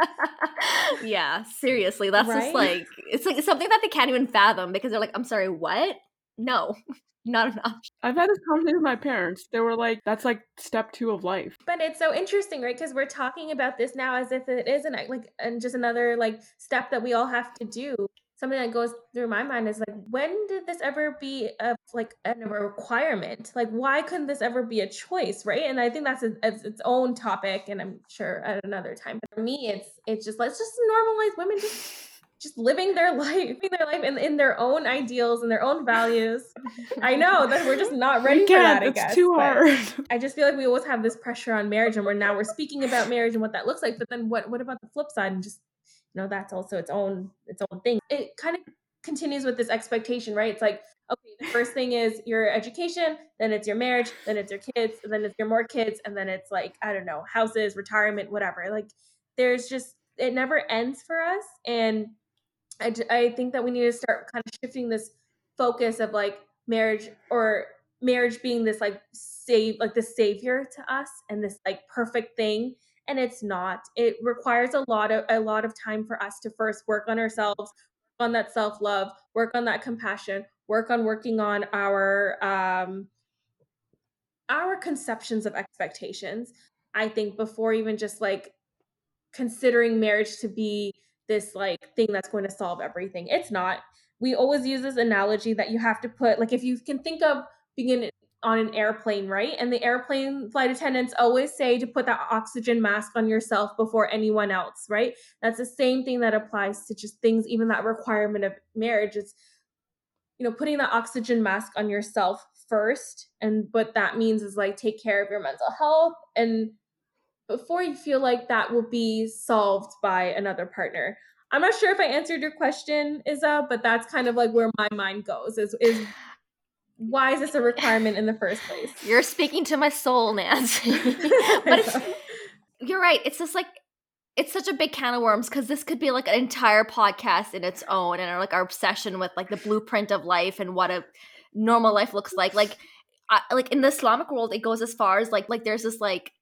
Yeah, seriously, that's right? Just like it's like something that they can't even fathom, because they're like, I'm sorry, what? No. Not enough. I've had this conversation with my parents. They were like, that's like step two of life. But it's so interesting, right? Because we're talking about this now as if it isn't like, and just another like step that we all have to do. Something that goes through my mind is like, when did this ever be a, like a requirement? Like, why couldn't this ever be a choice, right? And I think that's a, it's its own topic, and I'm sure at another time. But for me, it's it's just let's just normalize women just just living their life, living their life in, in their own ideals and their own values. I know that we're just not ready for that, I guess. It's too hard. I just feel like we always have this pressure on marriage, and we're now we're speaking about marriage and what that looks like. But then what, what about the flip side? And just, you know, that's also its own, its own thing. It kind of continues with this expectation, right? It's like, okay, the first thing is your education, then it's your marriage, then it's your kids, and then it's your more kids. And then it's like, I don't know, houses, retirement, whatever. Like there's just, it never ends for us. And I, I think that we need to start kind of shifting this focus of like marriage or marriage being this like save, like the savior to us and this like perfect thing. And it's not. It requires a lot of a lot of time for us to first work on ourselves, work on that self-love, work on that compassion, work on working on our um, our conceptions of expectations. I think before even just like considering marriage to be this like thing that's going to solve everything. It's not. We always use this analogy that you have to put, like if you can think of being on an airplane, right? And the airplane flight attendants always say to put that oxygen mask on yourself before anyone else, right? That's the same thing that applies to just things, even that requirement of marriage. It's, you know, putting the oxygen mask on yourself first. And what that means is like, take care of your mental health and before you feel like that will be solved by another partner. I'm not sure if I answered your question, Isa, but that's kind of like where my mind goes is, is why is this a requirement in the first place? You're speaking to my soul, Nancy. But it's, you're right. It's just like, it's such a big can of worms because this could be like an entire podcast in its own and our, like our obsession with like the blueprint of life and what a normal life looks like. Like, I, like in the Islamic world, it goes as far as like, like there's this like,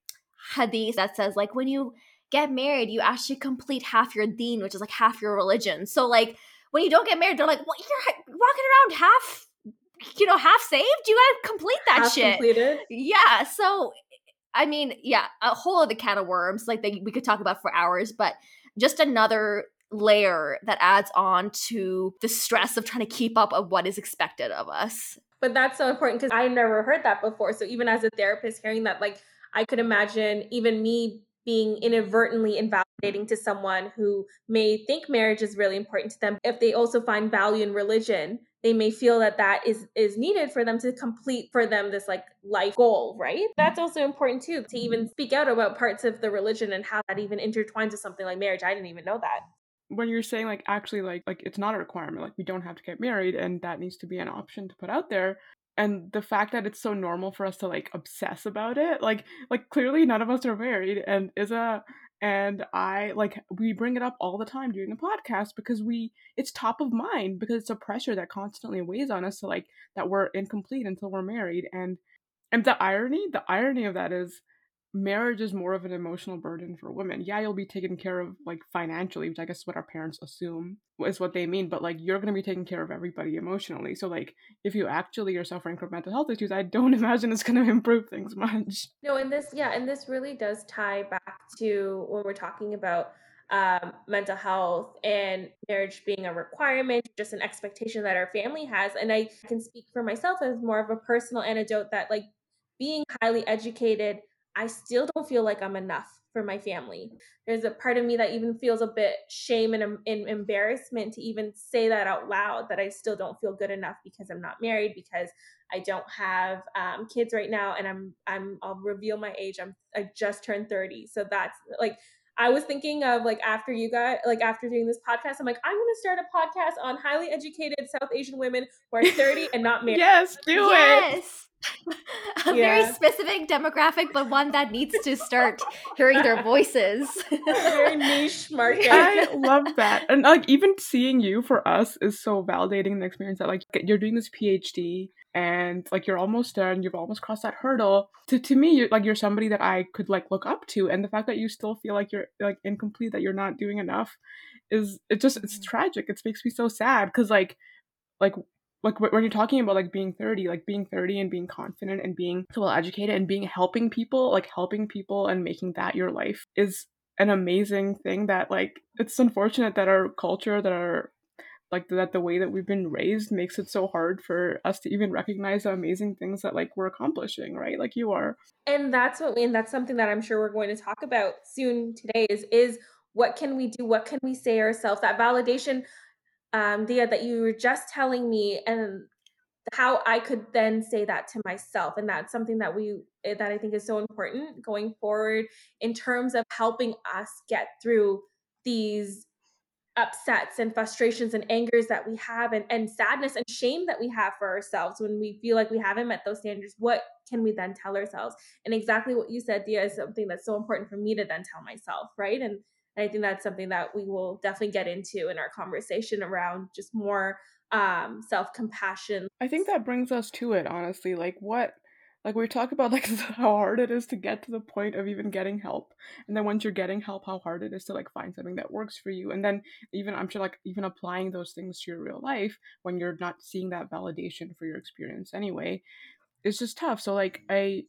hadith that says like when you get married you actually complete half your deen, which is like half your religion. So like when you don't get married they're like, well, you're walking around half, you know, half saved, you gotta complete that half shit completed. Yeah, so I mean, yeah, a whole other can of worms like that we could talk about for hours, but just another layer that adds on to the stress of trying to keep up of what is expected of us. But that's so important because I never heard that before, so even as a therapist hearing that, like I could imagine even me being inadvertently invalidating to someone who may think marriage is really important to them. If they also find value in religion, they may feel that that is, is needed for them to complete for them this like life goal, right? That's also important too, to even speak out about parts of the religion and how that even intertwines with something like marriage. I didn't even know that. When you're saying like, actually like, like it's not a requirement, like we don't have to get married and that needs to be an option to put out there. And the fact that it's so normal for us to, like, obsess about it, like, like clearly none of us are married, and Isa and I, like, we bring it up all the time during the podcast because we, it's top of mind because it's a pressure that constantly weighs on us to, like, that we're incomplete until we're married. And, and the irony, the irony of that is marriage is more of an emotional burden for women. Yeah, you'll be taken care of, like, financially, which I guess is what our parents assume is what they mean, but like you're going to be taking care of everybody emotionally. So like if you actually are suffering from mental health issues, I don't imagine it's going to improve things much. No, and this, yeah, and this really does tie back to when we're talking about um, mental health and marriage being a requirement, just an expectation that our family has. And I can speak for myself as more of a personal anecdote that like being highly educated, I still don't feel like I'm enough for my family. There's a part of me that even feels a bit shame and, and embarrassment to even say that out loud, that I still don't feel good enough because I'm not married, because I don't have um, kids right now. And I'm, I'm, I'll reveal my age. I'm, I just turned thirty. So that's like, I was thinking of like, after you guys, like after doing this podcast, I'm like, I'm going to start a podcast on highly educated South Asian women who are thirty and not married. Yes, do yes. it. Yes. A yeah. very specific demographic, but one that needs to start hearing their voices. Very niche market. I love that. And like even seeing you for us is so validating in the experience that like you're doing this PhD and like you're almost done, you've almost crossed that hurdle. To to me, you're like you're somebody that I could like look up to, and the fact that you still feel like you're like incomplete, that you're not doing enough, is it just it's tragic. It makes me so sad because like like. Like when you're talking about like being thirty, like being thirty and being confident and being well educated and being helping people, like helping people and making that your life is an amazing thing that like it's unfortunate that our culture, that our like that the way that we've been raised makes it so hard for us to even recognize the amazing things that like we're accomplishing, right? Like you are. And that's what we, and that's something that I'm sure we're going to talk about soon today is, is what can we do? What can we say ourselves? That validation Um, Dia, that you were just telling me, and how I could then say that to myself. And that's something that we, that I think is so important going forward in terms of helping us get through these upsets and frustrations and angers that we have, and, and sadness and shame that we have for ourselves when we feel like we haven't met those standards. What can we then tell ourselves? And exactly what you said, Dia, is something that's so important for me to then tell myself, right? And And I think that's something that we will definitely get into in our conversation around just more um, self-compassion. I think that brings us to it, honestly. Like what, like we talk about like how hard it is to get to the point of even getting help. And then once you're getting help, how hard it is to like find something that works for you. And then even, I'm sure like even applying those things to your real life when you're not seeing that validation for your experience anyway, it's just tough. So like I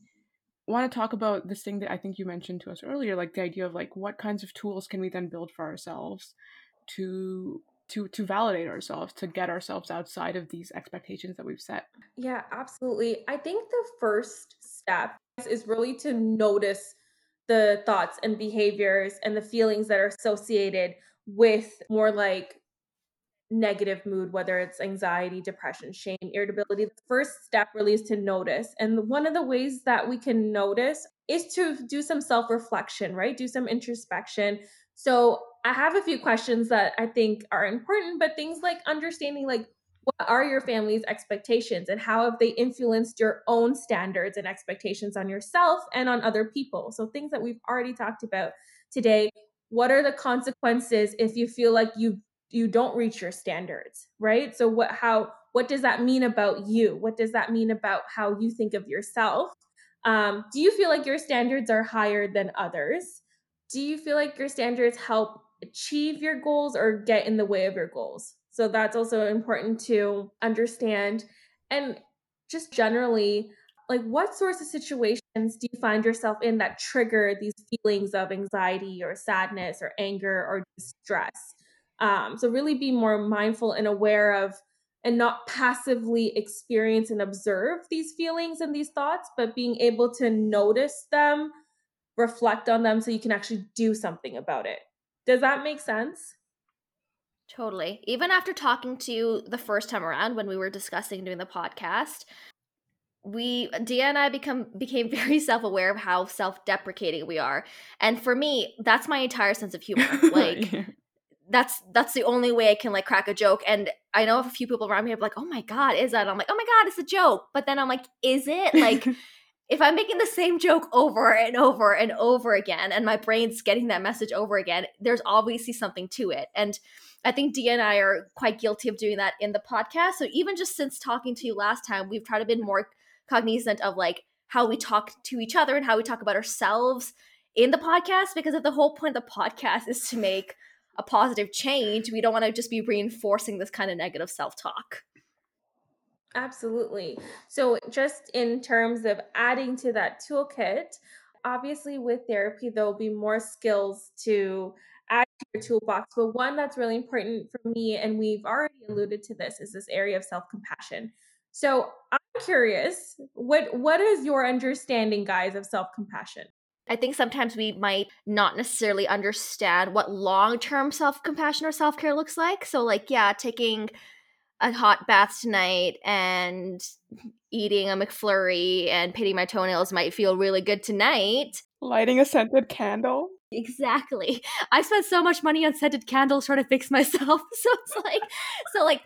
want to talk about this thing that I think you mentioned to us earlier, like the idea of like what kinds of tools can we then build for ourselves to to to validate ourselves, to get ourselves outside of these expectations that we've set. Yeah, absolutely. I think the first step is really to notice the thoughts and behaviors and the feelings that are associated with more like negative mood, whether it's anxiety, depression, shame, irritability. The first step really is to notice. And one of the ways that we can notice is to do some self-reflection, right? Do some introspection. So I have a few questions that I think are important, but things like understanding, like, what are your family's expectations and how have they influenced your own standards and expectations on yourself and on other people? So things that we've already talked about today. What are the consequences if you feel like you've you don't reach your standards, right? So what, how, what does that mean about you? What does that mean about how you think of yourself? Um, do you feel like your standards are higher than others? Do you feel like your standards help achieve your goals or get in the way of your goals? So that's also important to understand. And just generally, like what sorts of situations do you find yourself in that trigger these feelings of anxiety or sadness or anger or distress? Um, so really be more mindful and aware of, and not passively experience and observe these feelings and these thoughts, but being able to notice them, reflect on them so you can actually do something about it. Does that make sense? Totally. Even after talking to you the first time around when we were discussing doing the podcast, we, Dia and I become became very self-aware of how self-deprecating we are. And for me, that's my entire sense of humor. Like, yeah. That's that's the only way I can like crack a joke. And I know a few people around me are like, oh my God, is that? And I'm like, oh my God, it's a joke. But then I'm like, is it? Like if I'm making the same joke over and over and over again, and my brain's getting that message over again, there's obviously something to it. And I think Dia and I are quite guilty of doing that in the podcast. So even just since talking to you last time, we've tried to be more cognizant of like how we talk to each other and how we talk about ourselves in the podcast, because the whole point of the podcast is to make a positive change. We don't want to just be reinforcing this kind of negative self-talk. Absolutely. So just in terms of adding to that toolkit, obviously with therapy, there'll be more skills to add to your toolbox. But one that's really important for me, and we've already alluded to this, is this area of self-compassion. So I'm curious, what what is your understanding, guys, of self-compassion? I think sometimes we might not necessarily understand what long-term self-compassion or self-care looks like. So like, yeah, taking a hot bath tonight and eating a McFlurry and painting my toenails might feel really good tonight. Lighting a scented candle. Exactly. I spent so much money on scented candles trying to fix myself. So it's like, so like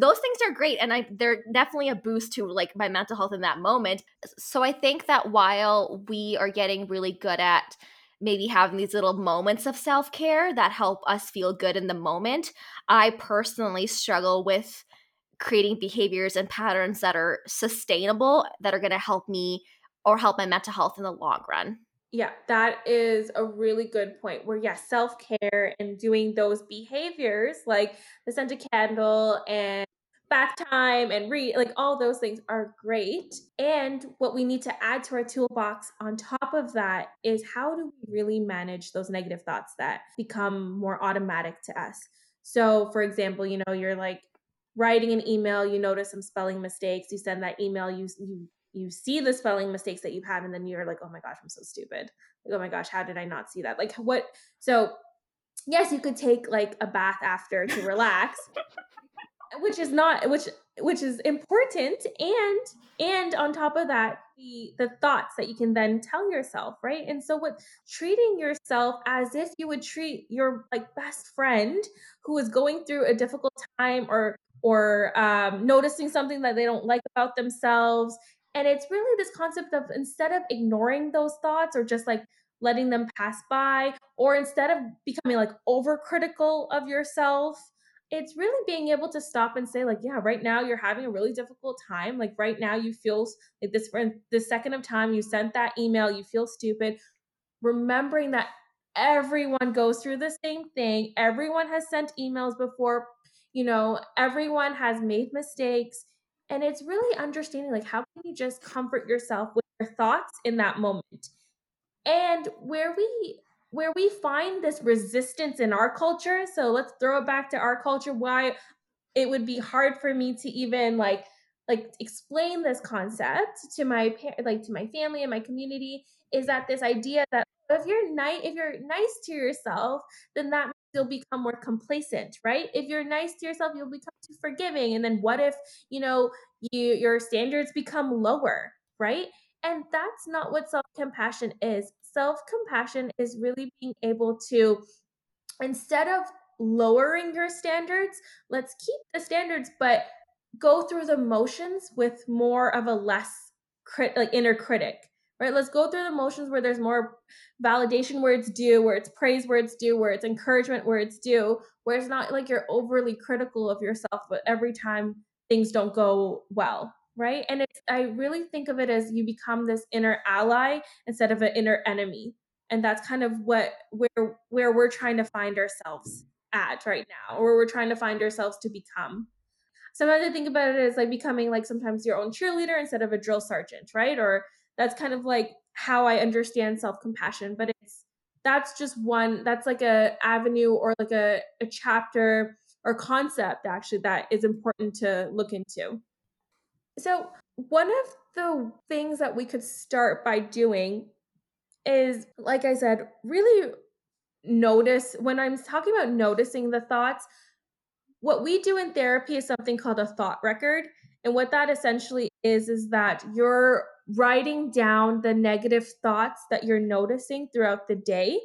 those things are great. And I, they're definitely a boost to like my mental health in that moment. So I think that while we are getting really good at maybe having these little moments of self-care that help us feel good in the moment, I personally struggle with creating behaviors and patterns that are sustainable, that are going to help me or help my mental health in the long run. Yeah, that is a really good point where, yes, yeah, self-care and doing those behaviors like the scented candle and bath time and read, like all those things are great. And what we need to add to our toolbox on top of that is how do we really manage those negative thoughts that become more automatic to us? So for example, you know, you're like writing an email, you notice some spelling mistakes, you send that email, you you you see the spelling mistakes that you've had, and then you're like, oh my gosh, I'm so stupid. Like, oh my gosh, how did I not see that? Like what? So yes, you could take like a bath after to relax, which is not, which, which is important. And, and on top of that, the, the thoughts that you can then tell yourself, right? And so what, treating yourself as if you would treat your like best friend who is going through a difficult time or, or um, noticing something that they don't like about themselves. And it's really this concept of, instead of ignoring those thoughts or just like, letting them pass by, or instead of becoming like overcritical of yourself, it's really being able to stop and say like, yeah, right now you're having a really difficult time. Like right now you feel like this, for the second of time you sent that email, you feel stupid. Remembering that everyone goes through the same thing. Everyone has sent emails before, you know, everyone has made mistakes. And it's really understanding like, how can you just comfort yourself with your thoughts in that moment? And where we where we find this resistance in our culture, so let's throw it back to our culture, why it would be hard for me to even like like explain this concept to my like to my family and my community, is that this idea that if you're nice if you're nice to yourself, then that means you'll become more complacent, right? If you're nice to yourself, you'll become too forgiving, and then what if, you know, you your standards become lower, right? And that's not what self-compassion is. Self-compassion is really being able to, instead of lowering your standards, let's keep the standards, but go through the motions with more of a less crit, like inner critic, right? Let's go through the motions where there's more validation where it's due, where it's praise where it's due, where it's encouragement where it's due, where it's not like you're overly critical of yourself, but every time things don't go well. Right. And it's, I really think of it as you become this inner ally instead of an inner enemy. And that's kind of what where where we're trying to find ourselves at right now, or we're trying to find ourselves to become. Sometimes I think about it as like becoming like sometimes your own cheerleader instead of a drill sergeant. Right. Or that's kind of like how I understand self-compassion. But it's that's just one that's like a avenue or like a, a chapter or concept, actually, that is important to look into. So one of the things that we could start by doing is, like I said, really notice when I'm talking about noticing the thoughts. What we do in therapy is something called a thought record. And what that essentially is, is that you're writing down the negative thoughts that you're noticing throughout the day.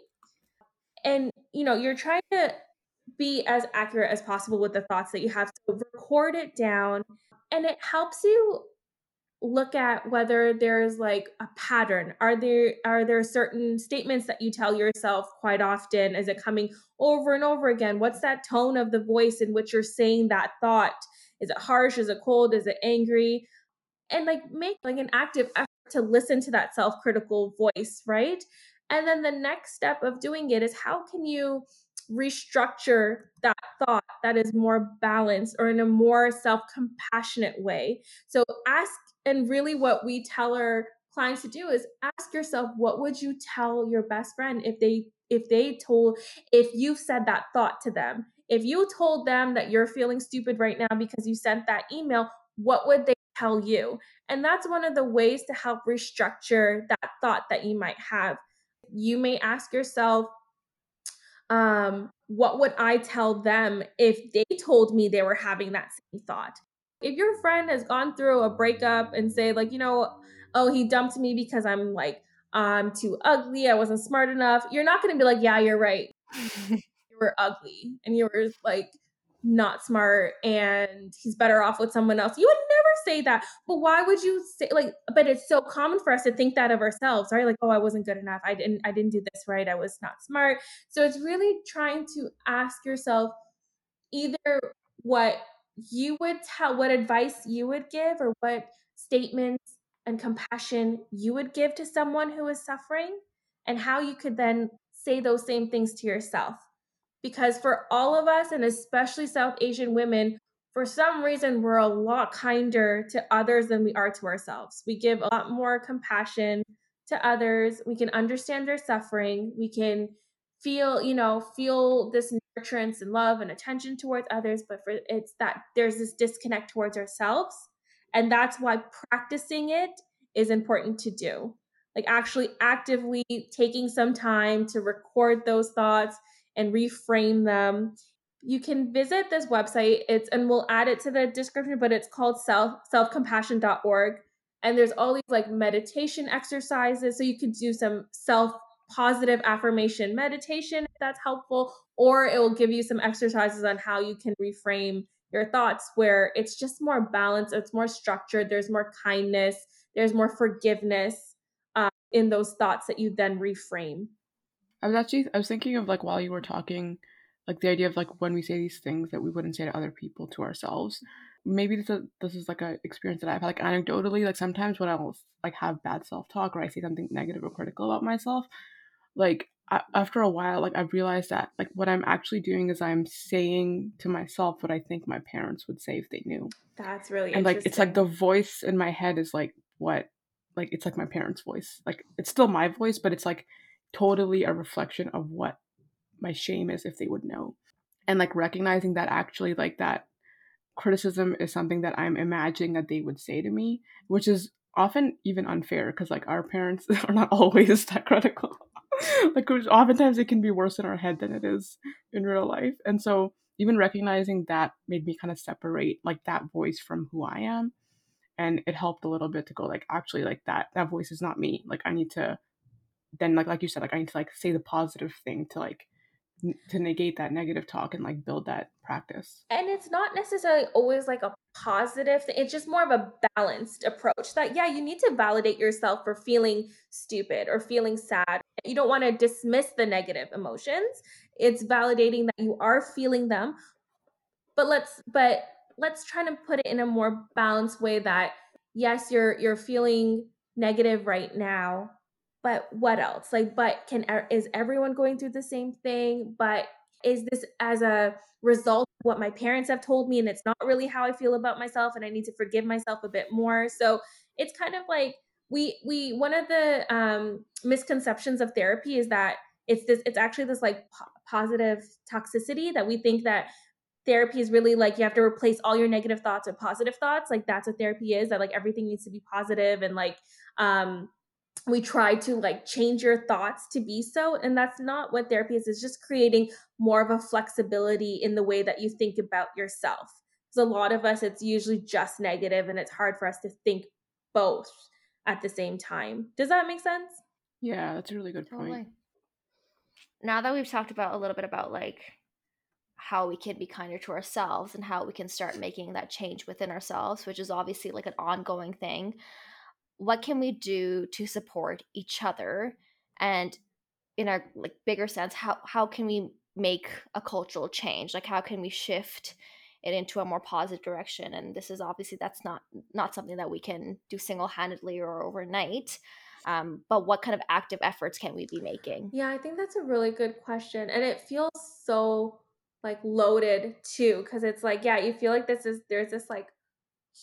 And, you know, you're trying to be as accurate as possible with the thoughts that you have. So record it down. And it helps you look at whether there's like a pattern. Are there are there certain statements that you tell yourself quite often? Is it coming over and over again? What's that tone of the voice in which you're saying that thought? Is it harsh? Is it cold? Is it angry? And like make like an active effort to listen to that self-critical voice, right? And then the next step of doing it is, how can you restructure that thought that is more balanced or in a more self-compassionate way? So ask, and really what we tell our clients to do is ask yourself, what would you tell your best friend if they if they told if you said that thought to them? If you told them that you're feeling stupid right now because you sent that email, what would they tell you? And that's one of the ways to help restructure that thought that you might have. You may ask yourself, Um, what would I tell them if they told me they were having that same thought? If your friend has gone through a breakup and say like, you know, oh, he dumped me because I'm like, I'm too ugly. I wasn't smart enough. You're not going to be like, yeah, you're right. You were ugly and you were like not smart and he's better off with someone else. You would never say that. But why would you say like, but it's so common for us to think that of ourselves, right? Like, oh, I wasn't good enough. I didn't, I didn't do this right. I was not smart. So it's really trying to ask yourself either what you would tell, what advice you would give, or what statements and compassion you would give to someone who is suffering, and how you could then say those same things to yourself. Because for all of us, and especially South Asian women, for some reason, we're a lot kinder to others than we are to ourselves. We give a lot more compassion to others. We can understand their suffering. We can feel, you know, feel this nurturance and love and attention towards others. But for it's that there's this disconnect towards ourselves. And that's why practicing it is important to do. Like actually actively taking some time to record those thoughts and reframe them. You can visit this website. It's, and we'll add it to the description, but it's called self self compassion dot org. And there's all these like meditation exercises. So you could do some self positive affirmation meditation if that's helpful, or it will give you some exercises on how you can reframe your thoughts where it's just more balanced. It's more structured. There's more kindness. There's more forgiveness. Um, in those thoughts that you then reframe. I was actually, I was thinking of like while you were talking, like the idea of like when we say these things that we wouldn't say to other people, to ourselves. Maybe this is, this is like an experience that I've had, like anecdotally, like sometimes when I'll like have bad self-talk or I say something negative or critical about myself, like I, after a while, like I've realized that like what I'm actually doing is I'm saying to myself what I think my parents would say if they knew. That's really and, interesting. And like, it's like the voice in my head is like what, like it's like my parents' voice. Like it's still my voice, but it's like totally a reflection of what my shame is if they would know. And like recognizing that actually like that criticism is something that I'm imagining that they would say to me, which is often even unfair because like our parents are not always that critical. Like oftentimes it can be worse in our head than it is in real life. And so even recognizing that made me kind of separate like that voice from who I am. And it helped a little bit to go like, actually like that, that voice is not me. Like I need to then like, like you said, like I need to like say the positive thing to like to negate that negative talk and like build that practice. And it's not necessarily always like a positive thing. It's just more of a balanced approach that, yeah, you need to validate yourself for feeling stupid or feeling sad. You don't want to dismiss the negative emotions. It's validating that you are feeling them, but let's, but let's try to put it in a more balanced way that yes, you're, you're feeling negative right now, but what else? Like, but can, is everyone going through the same thing? But is this as a result of what my parents have told me? And it's not really how I feel about myself. And I need to forgive myself a bit more. So it's kind of like we, we, one of the um, misconceptions of therapy is that it's this, it's actually this like po- positive toxicity that we think that therapy is really like, you have to replace all your negative thoughts with positive thoughts. Like that's what therapy is, that like everything needs to be positive and like, um, we try to like change your thoughts to be so. And that's not what therapy is. It's just creating more of a flexibility in the way that you think about yourself. Because a lot of us, it's usually just negative and it's hard for us to think both at the same time. Does that make sense? Yeah, that's a really good point. Totally. Now that we've talked about a little bit about like how we can be kinder to ourselves and how we can start making that change within ourselves, which is obviously like an ongoing thing. What can we do to support each other? And in a like bigger sense, how, how can we make a cultural change? Like how can we shift it into a more positive direction? And this is obviously, that's not, not something that we can do single-handedly or overnight. Um, but what kind of active efforts can we be making? Yeah, I think that's a really good question. And it feels so like loaded too, because it's like, yeah, you feel like this is, there's this like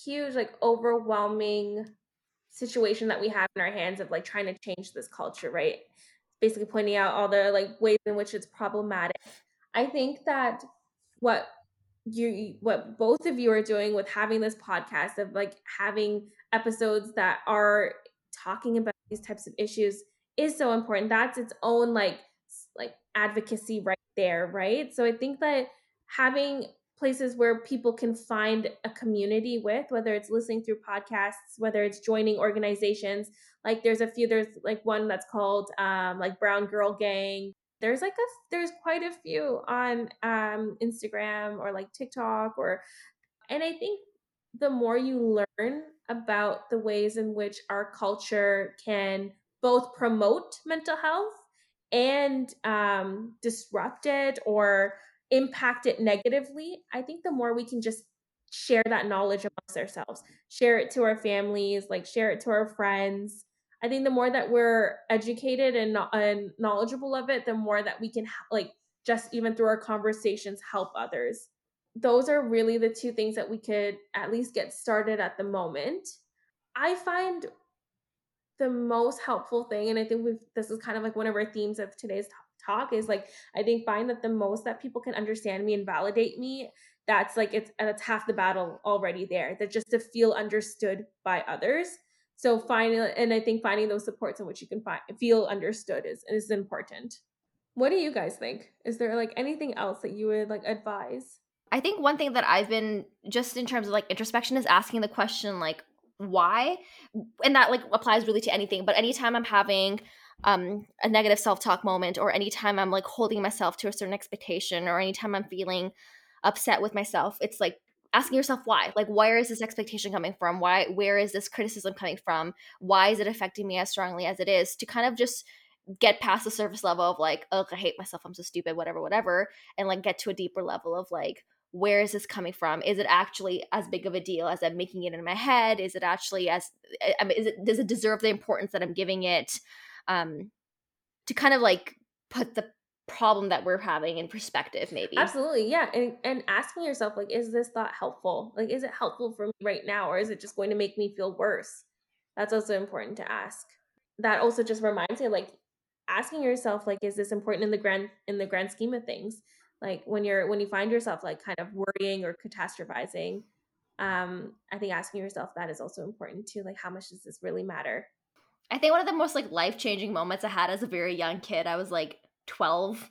huge, like overwhelming situation that we have in our hands of like trying to change this culture, right? Basically pointing out all the like ways in which it's problematic. I think that what you, what both of you are doing with having this podcast of like having episodes that are talking about these types of issues is so important. That's its own like, like advocacy right there, right? So I think that having places where people can find a community with, whether it's listening through podcasts, whether it's joining organizations, like there's a few, there's like one that's called um, like Brown Girl Gang. There's like a, there's quite a few on um, Instagram or like TikTok or, and I think the more you learn about the ways in which our culture can both promote mental health and um, disrupt it or impact it negatively, I think the more we can just share that knowledge amongst ourselves, share it to our families, like share it to our friends. I think the more that we're educated and, and knowledgeable of it, the more that we can like just even through our conversations help others. Those are really the two things that we could at least get started at the moment. I find the most helpful thing, and I think we've this is kind of like one of our themes of today's topic, talk is like, I think find that the most that people can understand me and validate me, that's like, it's, that's half the battle already there, that just to feel understood by others. So finding, and I think finding those supports in which you can find, feel understood is, is important. What do you guys think? Is there like anything else that you would like advise? I think one thing that I've been just in terms of like introspection is asking the question, like why? And that like applies really to anything, but anytime I'm having um a negative self-talk moment or anytime I'm like holding myself to a certain expectation or anytime I'm feeling upset with myself, it's like asking yourself why, like, where is this expectation coming from? Why, where is this criticism coming from? Why is it affecting me as strongly as it is? To kind of just get past the surface level of like, oh, I hate myself, I'm so stupid, whatever, whatever. And like get to a deeper level of like, where is this coming from? Is it actually as big of a deal as I'm making it in my head? Is it actually as, I mean, is it, does it deserve the importance that I'm giving it? Um, to kind of like put the problem that we're having in perspective, maybe. Absolutely. Yeah. And and asking yourself, like, is this thought helpful? Like, is it helpful for me right now? Or is it just going to make me feel worse? That's also important to ask. That also just reminds me, like, asking yourself, like, is this important in the grand, in the grand scheme of things? Like when you're, when you find yourself like kind of worrying or catastrophizing, um, I think asking yourself that is also important too. Like, how much does this really matter? I think one of the most like life-changing moments I had as a very young kid, I was like twelve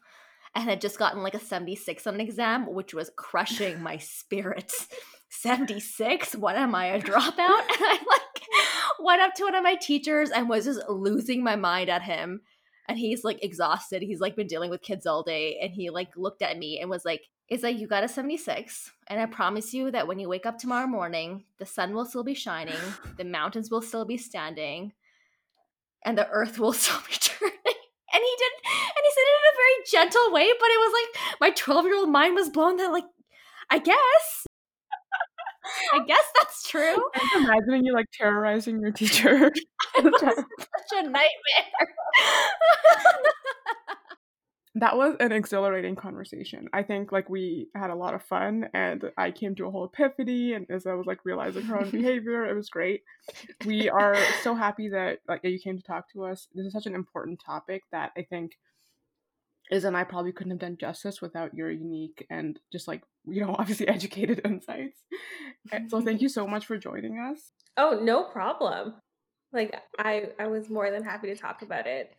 and had just gotten like a seventy-six on an exam, which was crushing my spirits. seventy-six? What am I, a dropout? And I like went up to one of my teachers and was just losing my mind at him. And he's like exhausted. He's like been dealing with kids all day. And he like looked at me and was like, it's like, you got a seventy-six. And I promise you that when you wake up tomorrow morning, the sun will still be shining. The mountains will still be standing. And the earth will still be turning. And he did, and he said it in a very gentle way, but it was like my twelve-year-old mind was blown that like, I guess. I guess that's true. I'm imagining you like terrorizing your teacher. It was such a nightmare. That was an exhilarating conversation. I think like we had a lot of fun and I came to a whole epiphany and Isa was like realizing her own behavior. It was great. We are so happy that like you came to talk to us. This is such an important topic that I think Isa and I probably couldn't have done justice without your unique and just like, you know, obviously educated insights. And so thank you so much for joining us. Oh, no problem. Like I, I was more than happy to talk about it.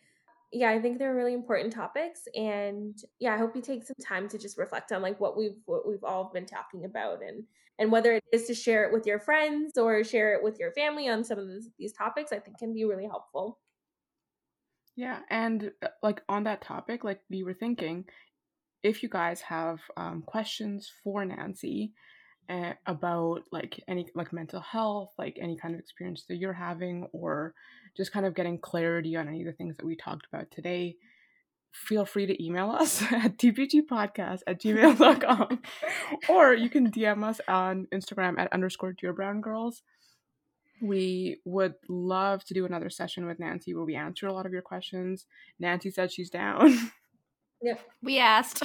Yeah, I think they're really important topics, and yeah, I hope you take some time to just reflect on like what we've what we've all been talking about, and and whether it is to share it with your friends or share it with your family on some of these, these topics, I think can be really helpful. Yeah, and like on that topic, like we were thinking, if you guys have um, questions for Nancy uh, about like any like mental health, like any kind of experience that you're having, or just kind of getting clarity on any of the things that we talked about today, feel free to email us at t p g podcast at gmail dot com, or you can D M us on Instagram at underscore Dear Brown Girls. We would love to do another session with Nancy where we answer a lot of your questions. Nancy said she's down. Yeah, we asked.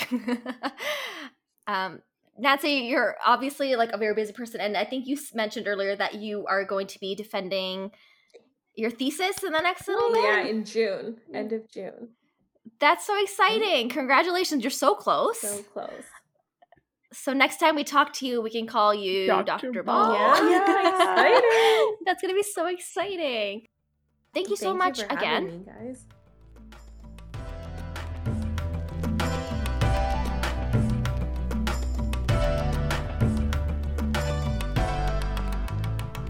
um, Nancy, you're obviously like a very busy person, and I think you mentioned earlier that you are going to be defending your thesis in the next little bit? Yeah, in June. End of June. That's so exciting. Congratulations. You're so close. So close. So next time we talk to you, we can call you Doctor Ball. Yeah, yeah, exciting. That's going to be so exciting. Thank you so much again. Thank you for having me, guys.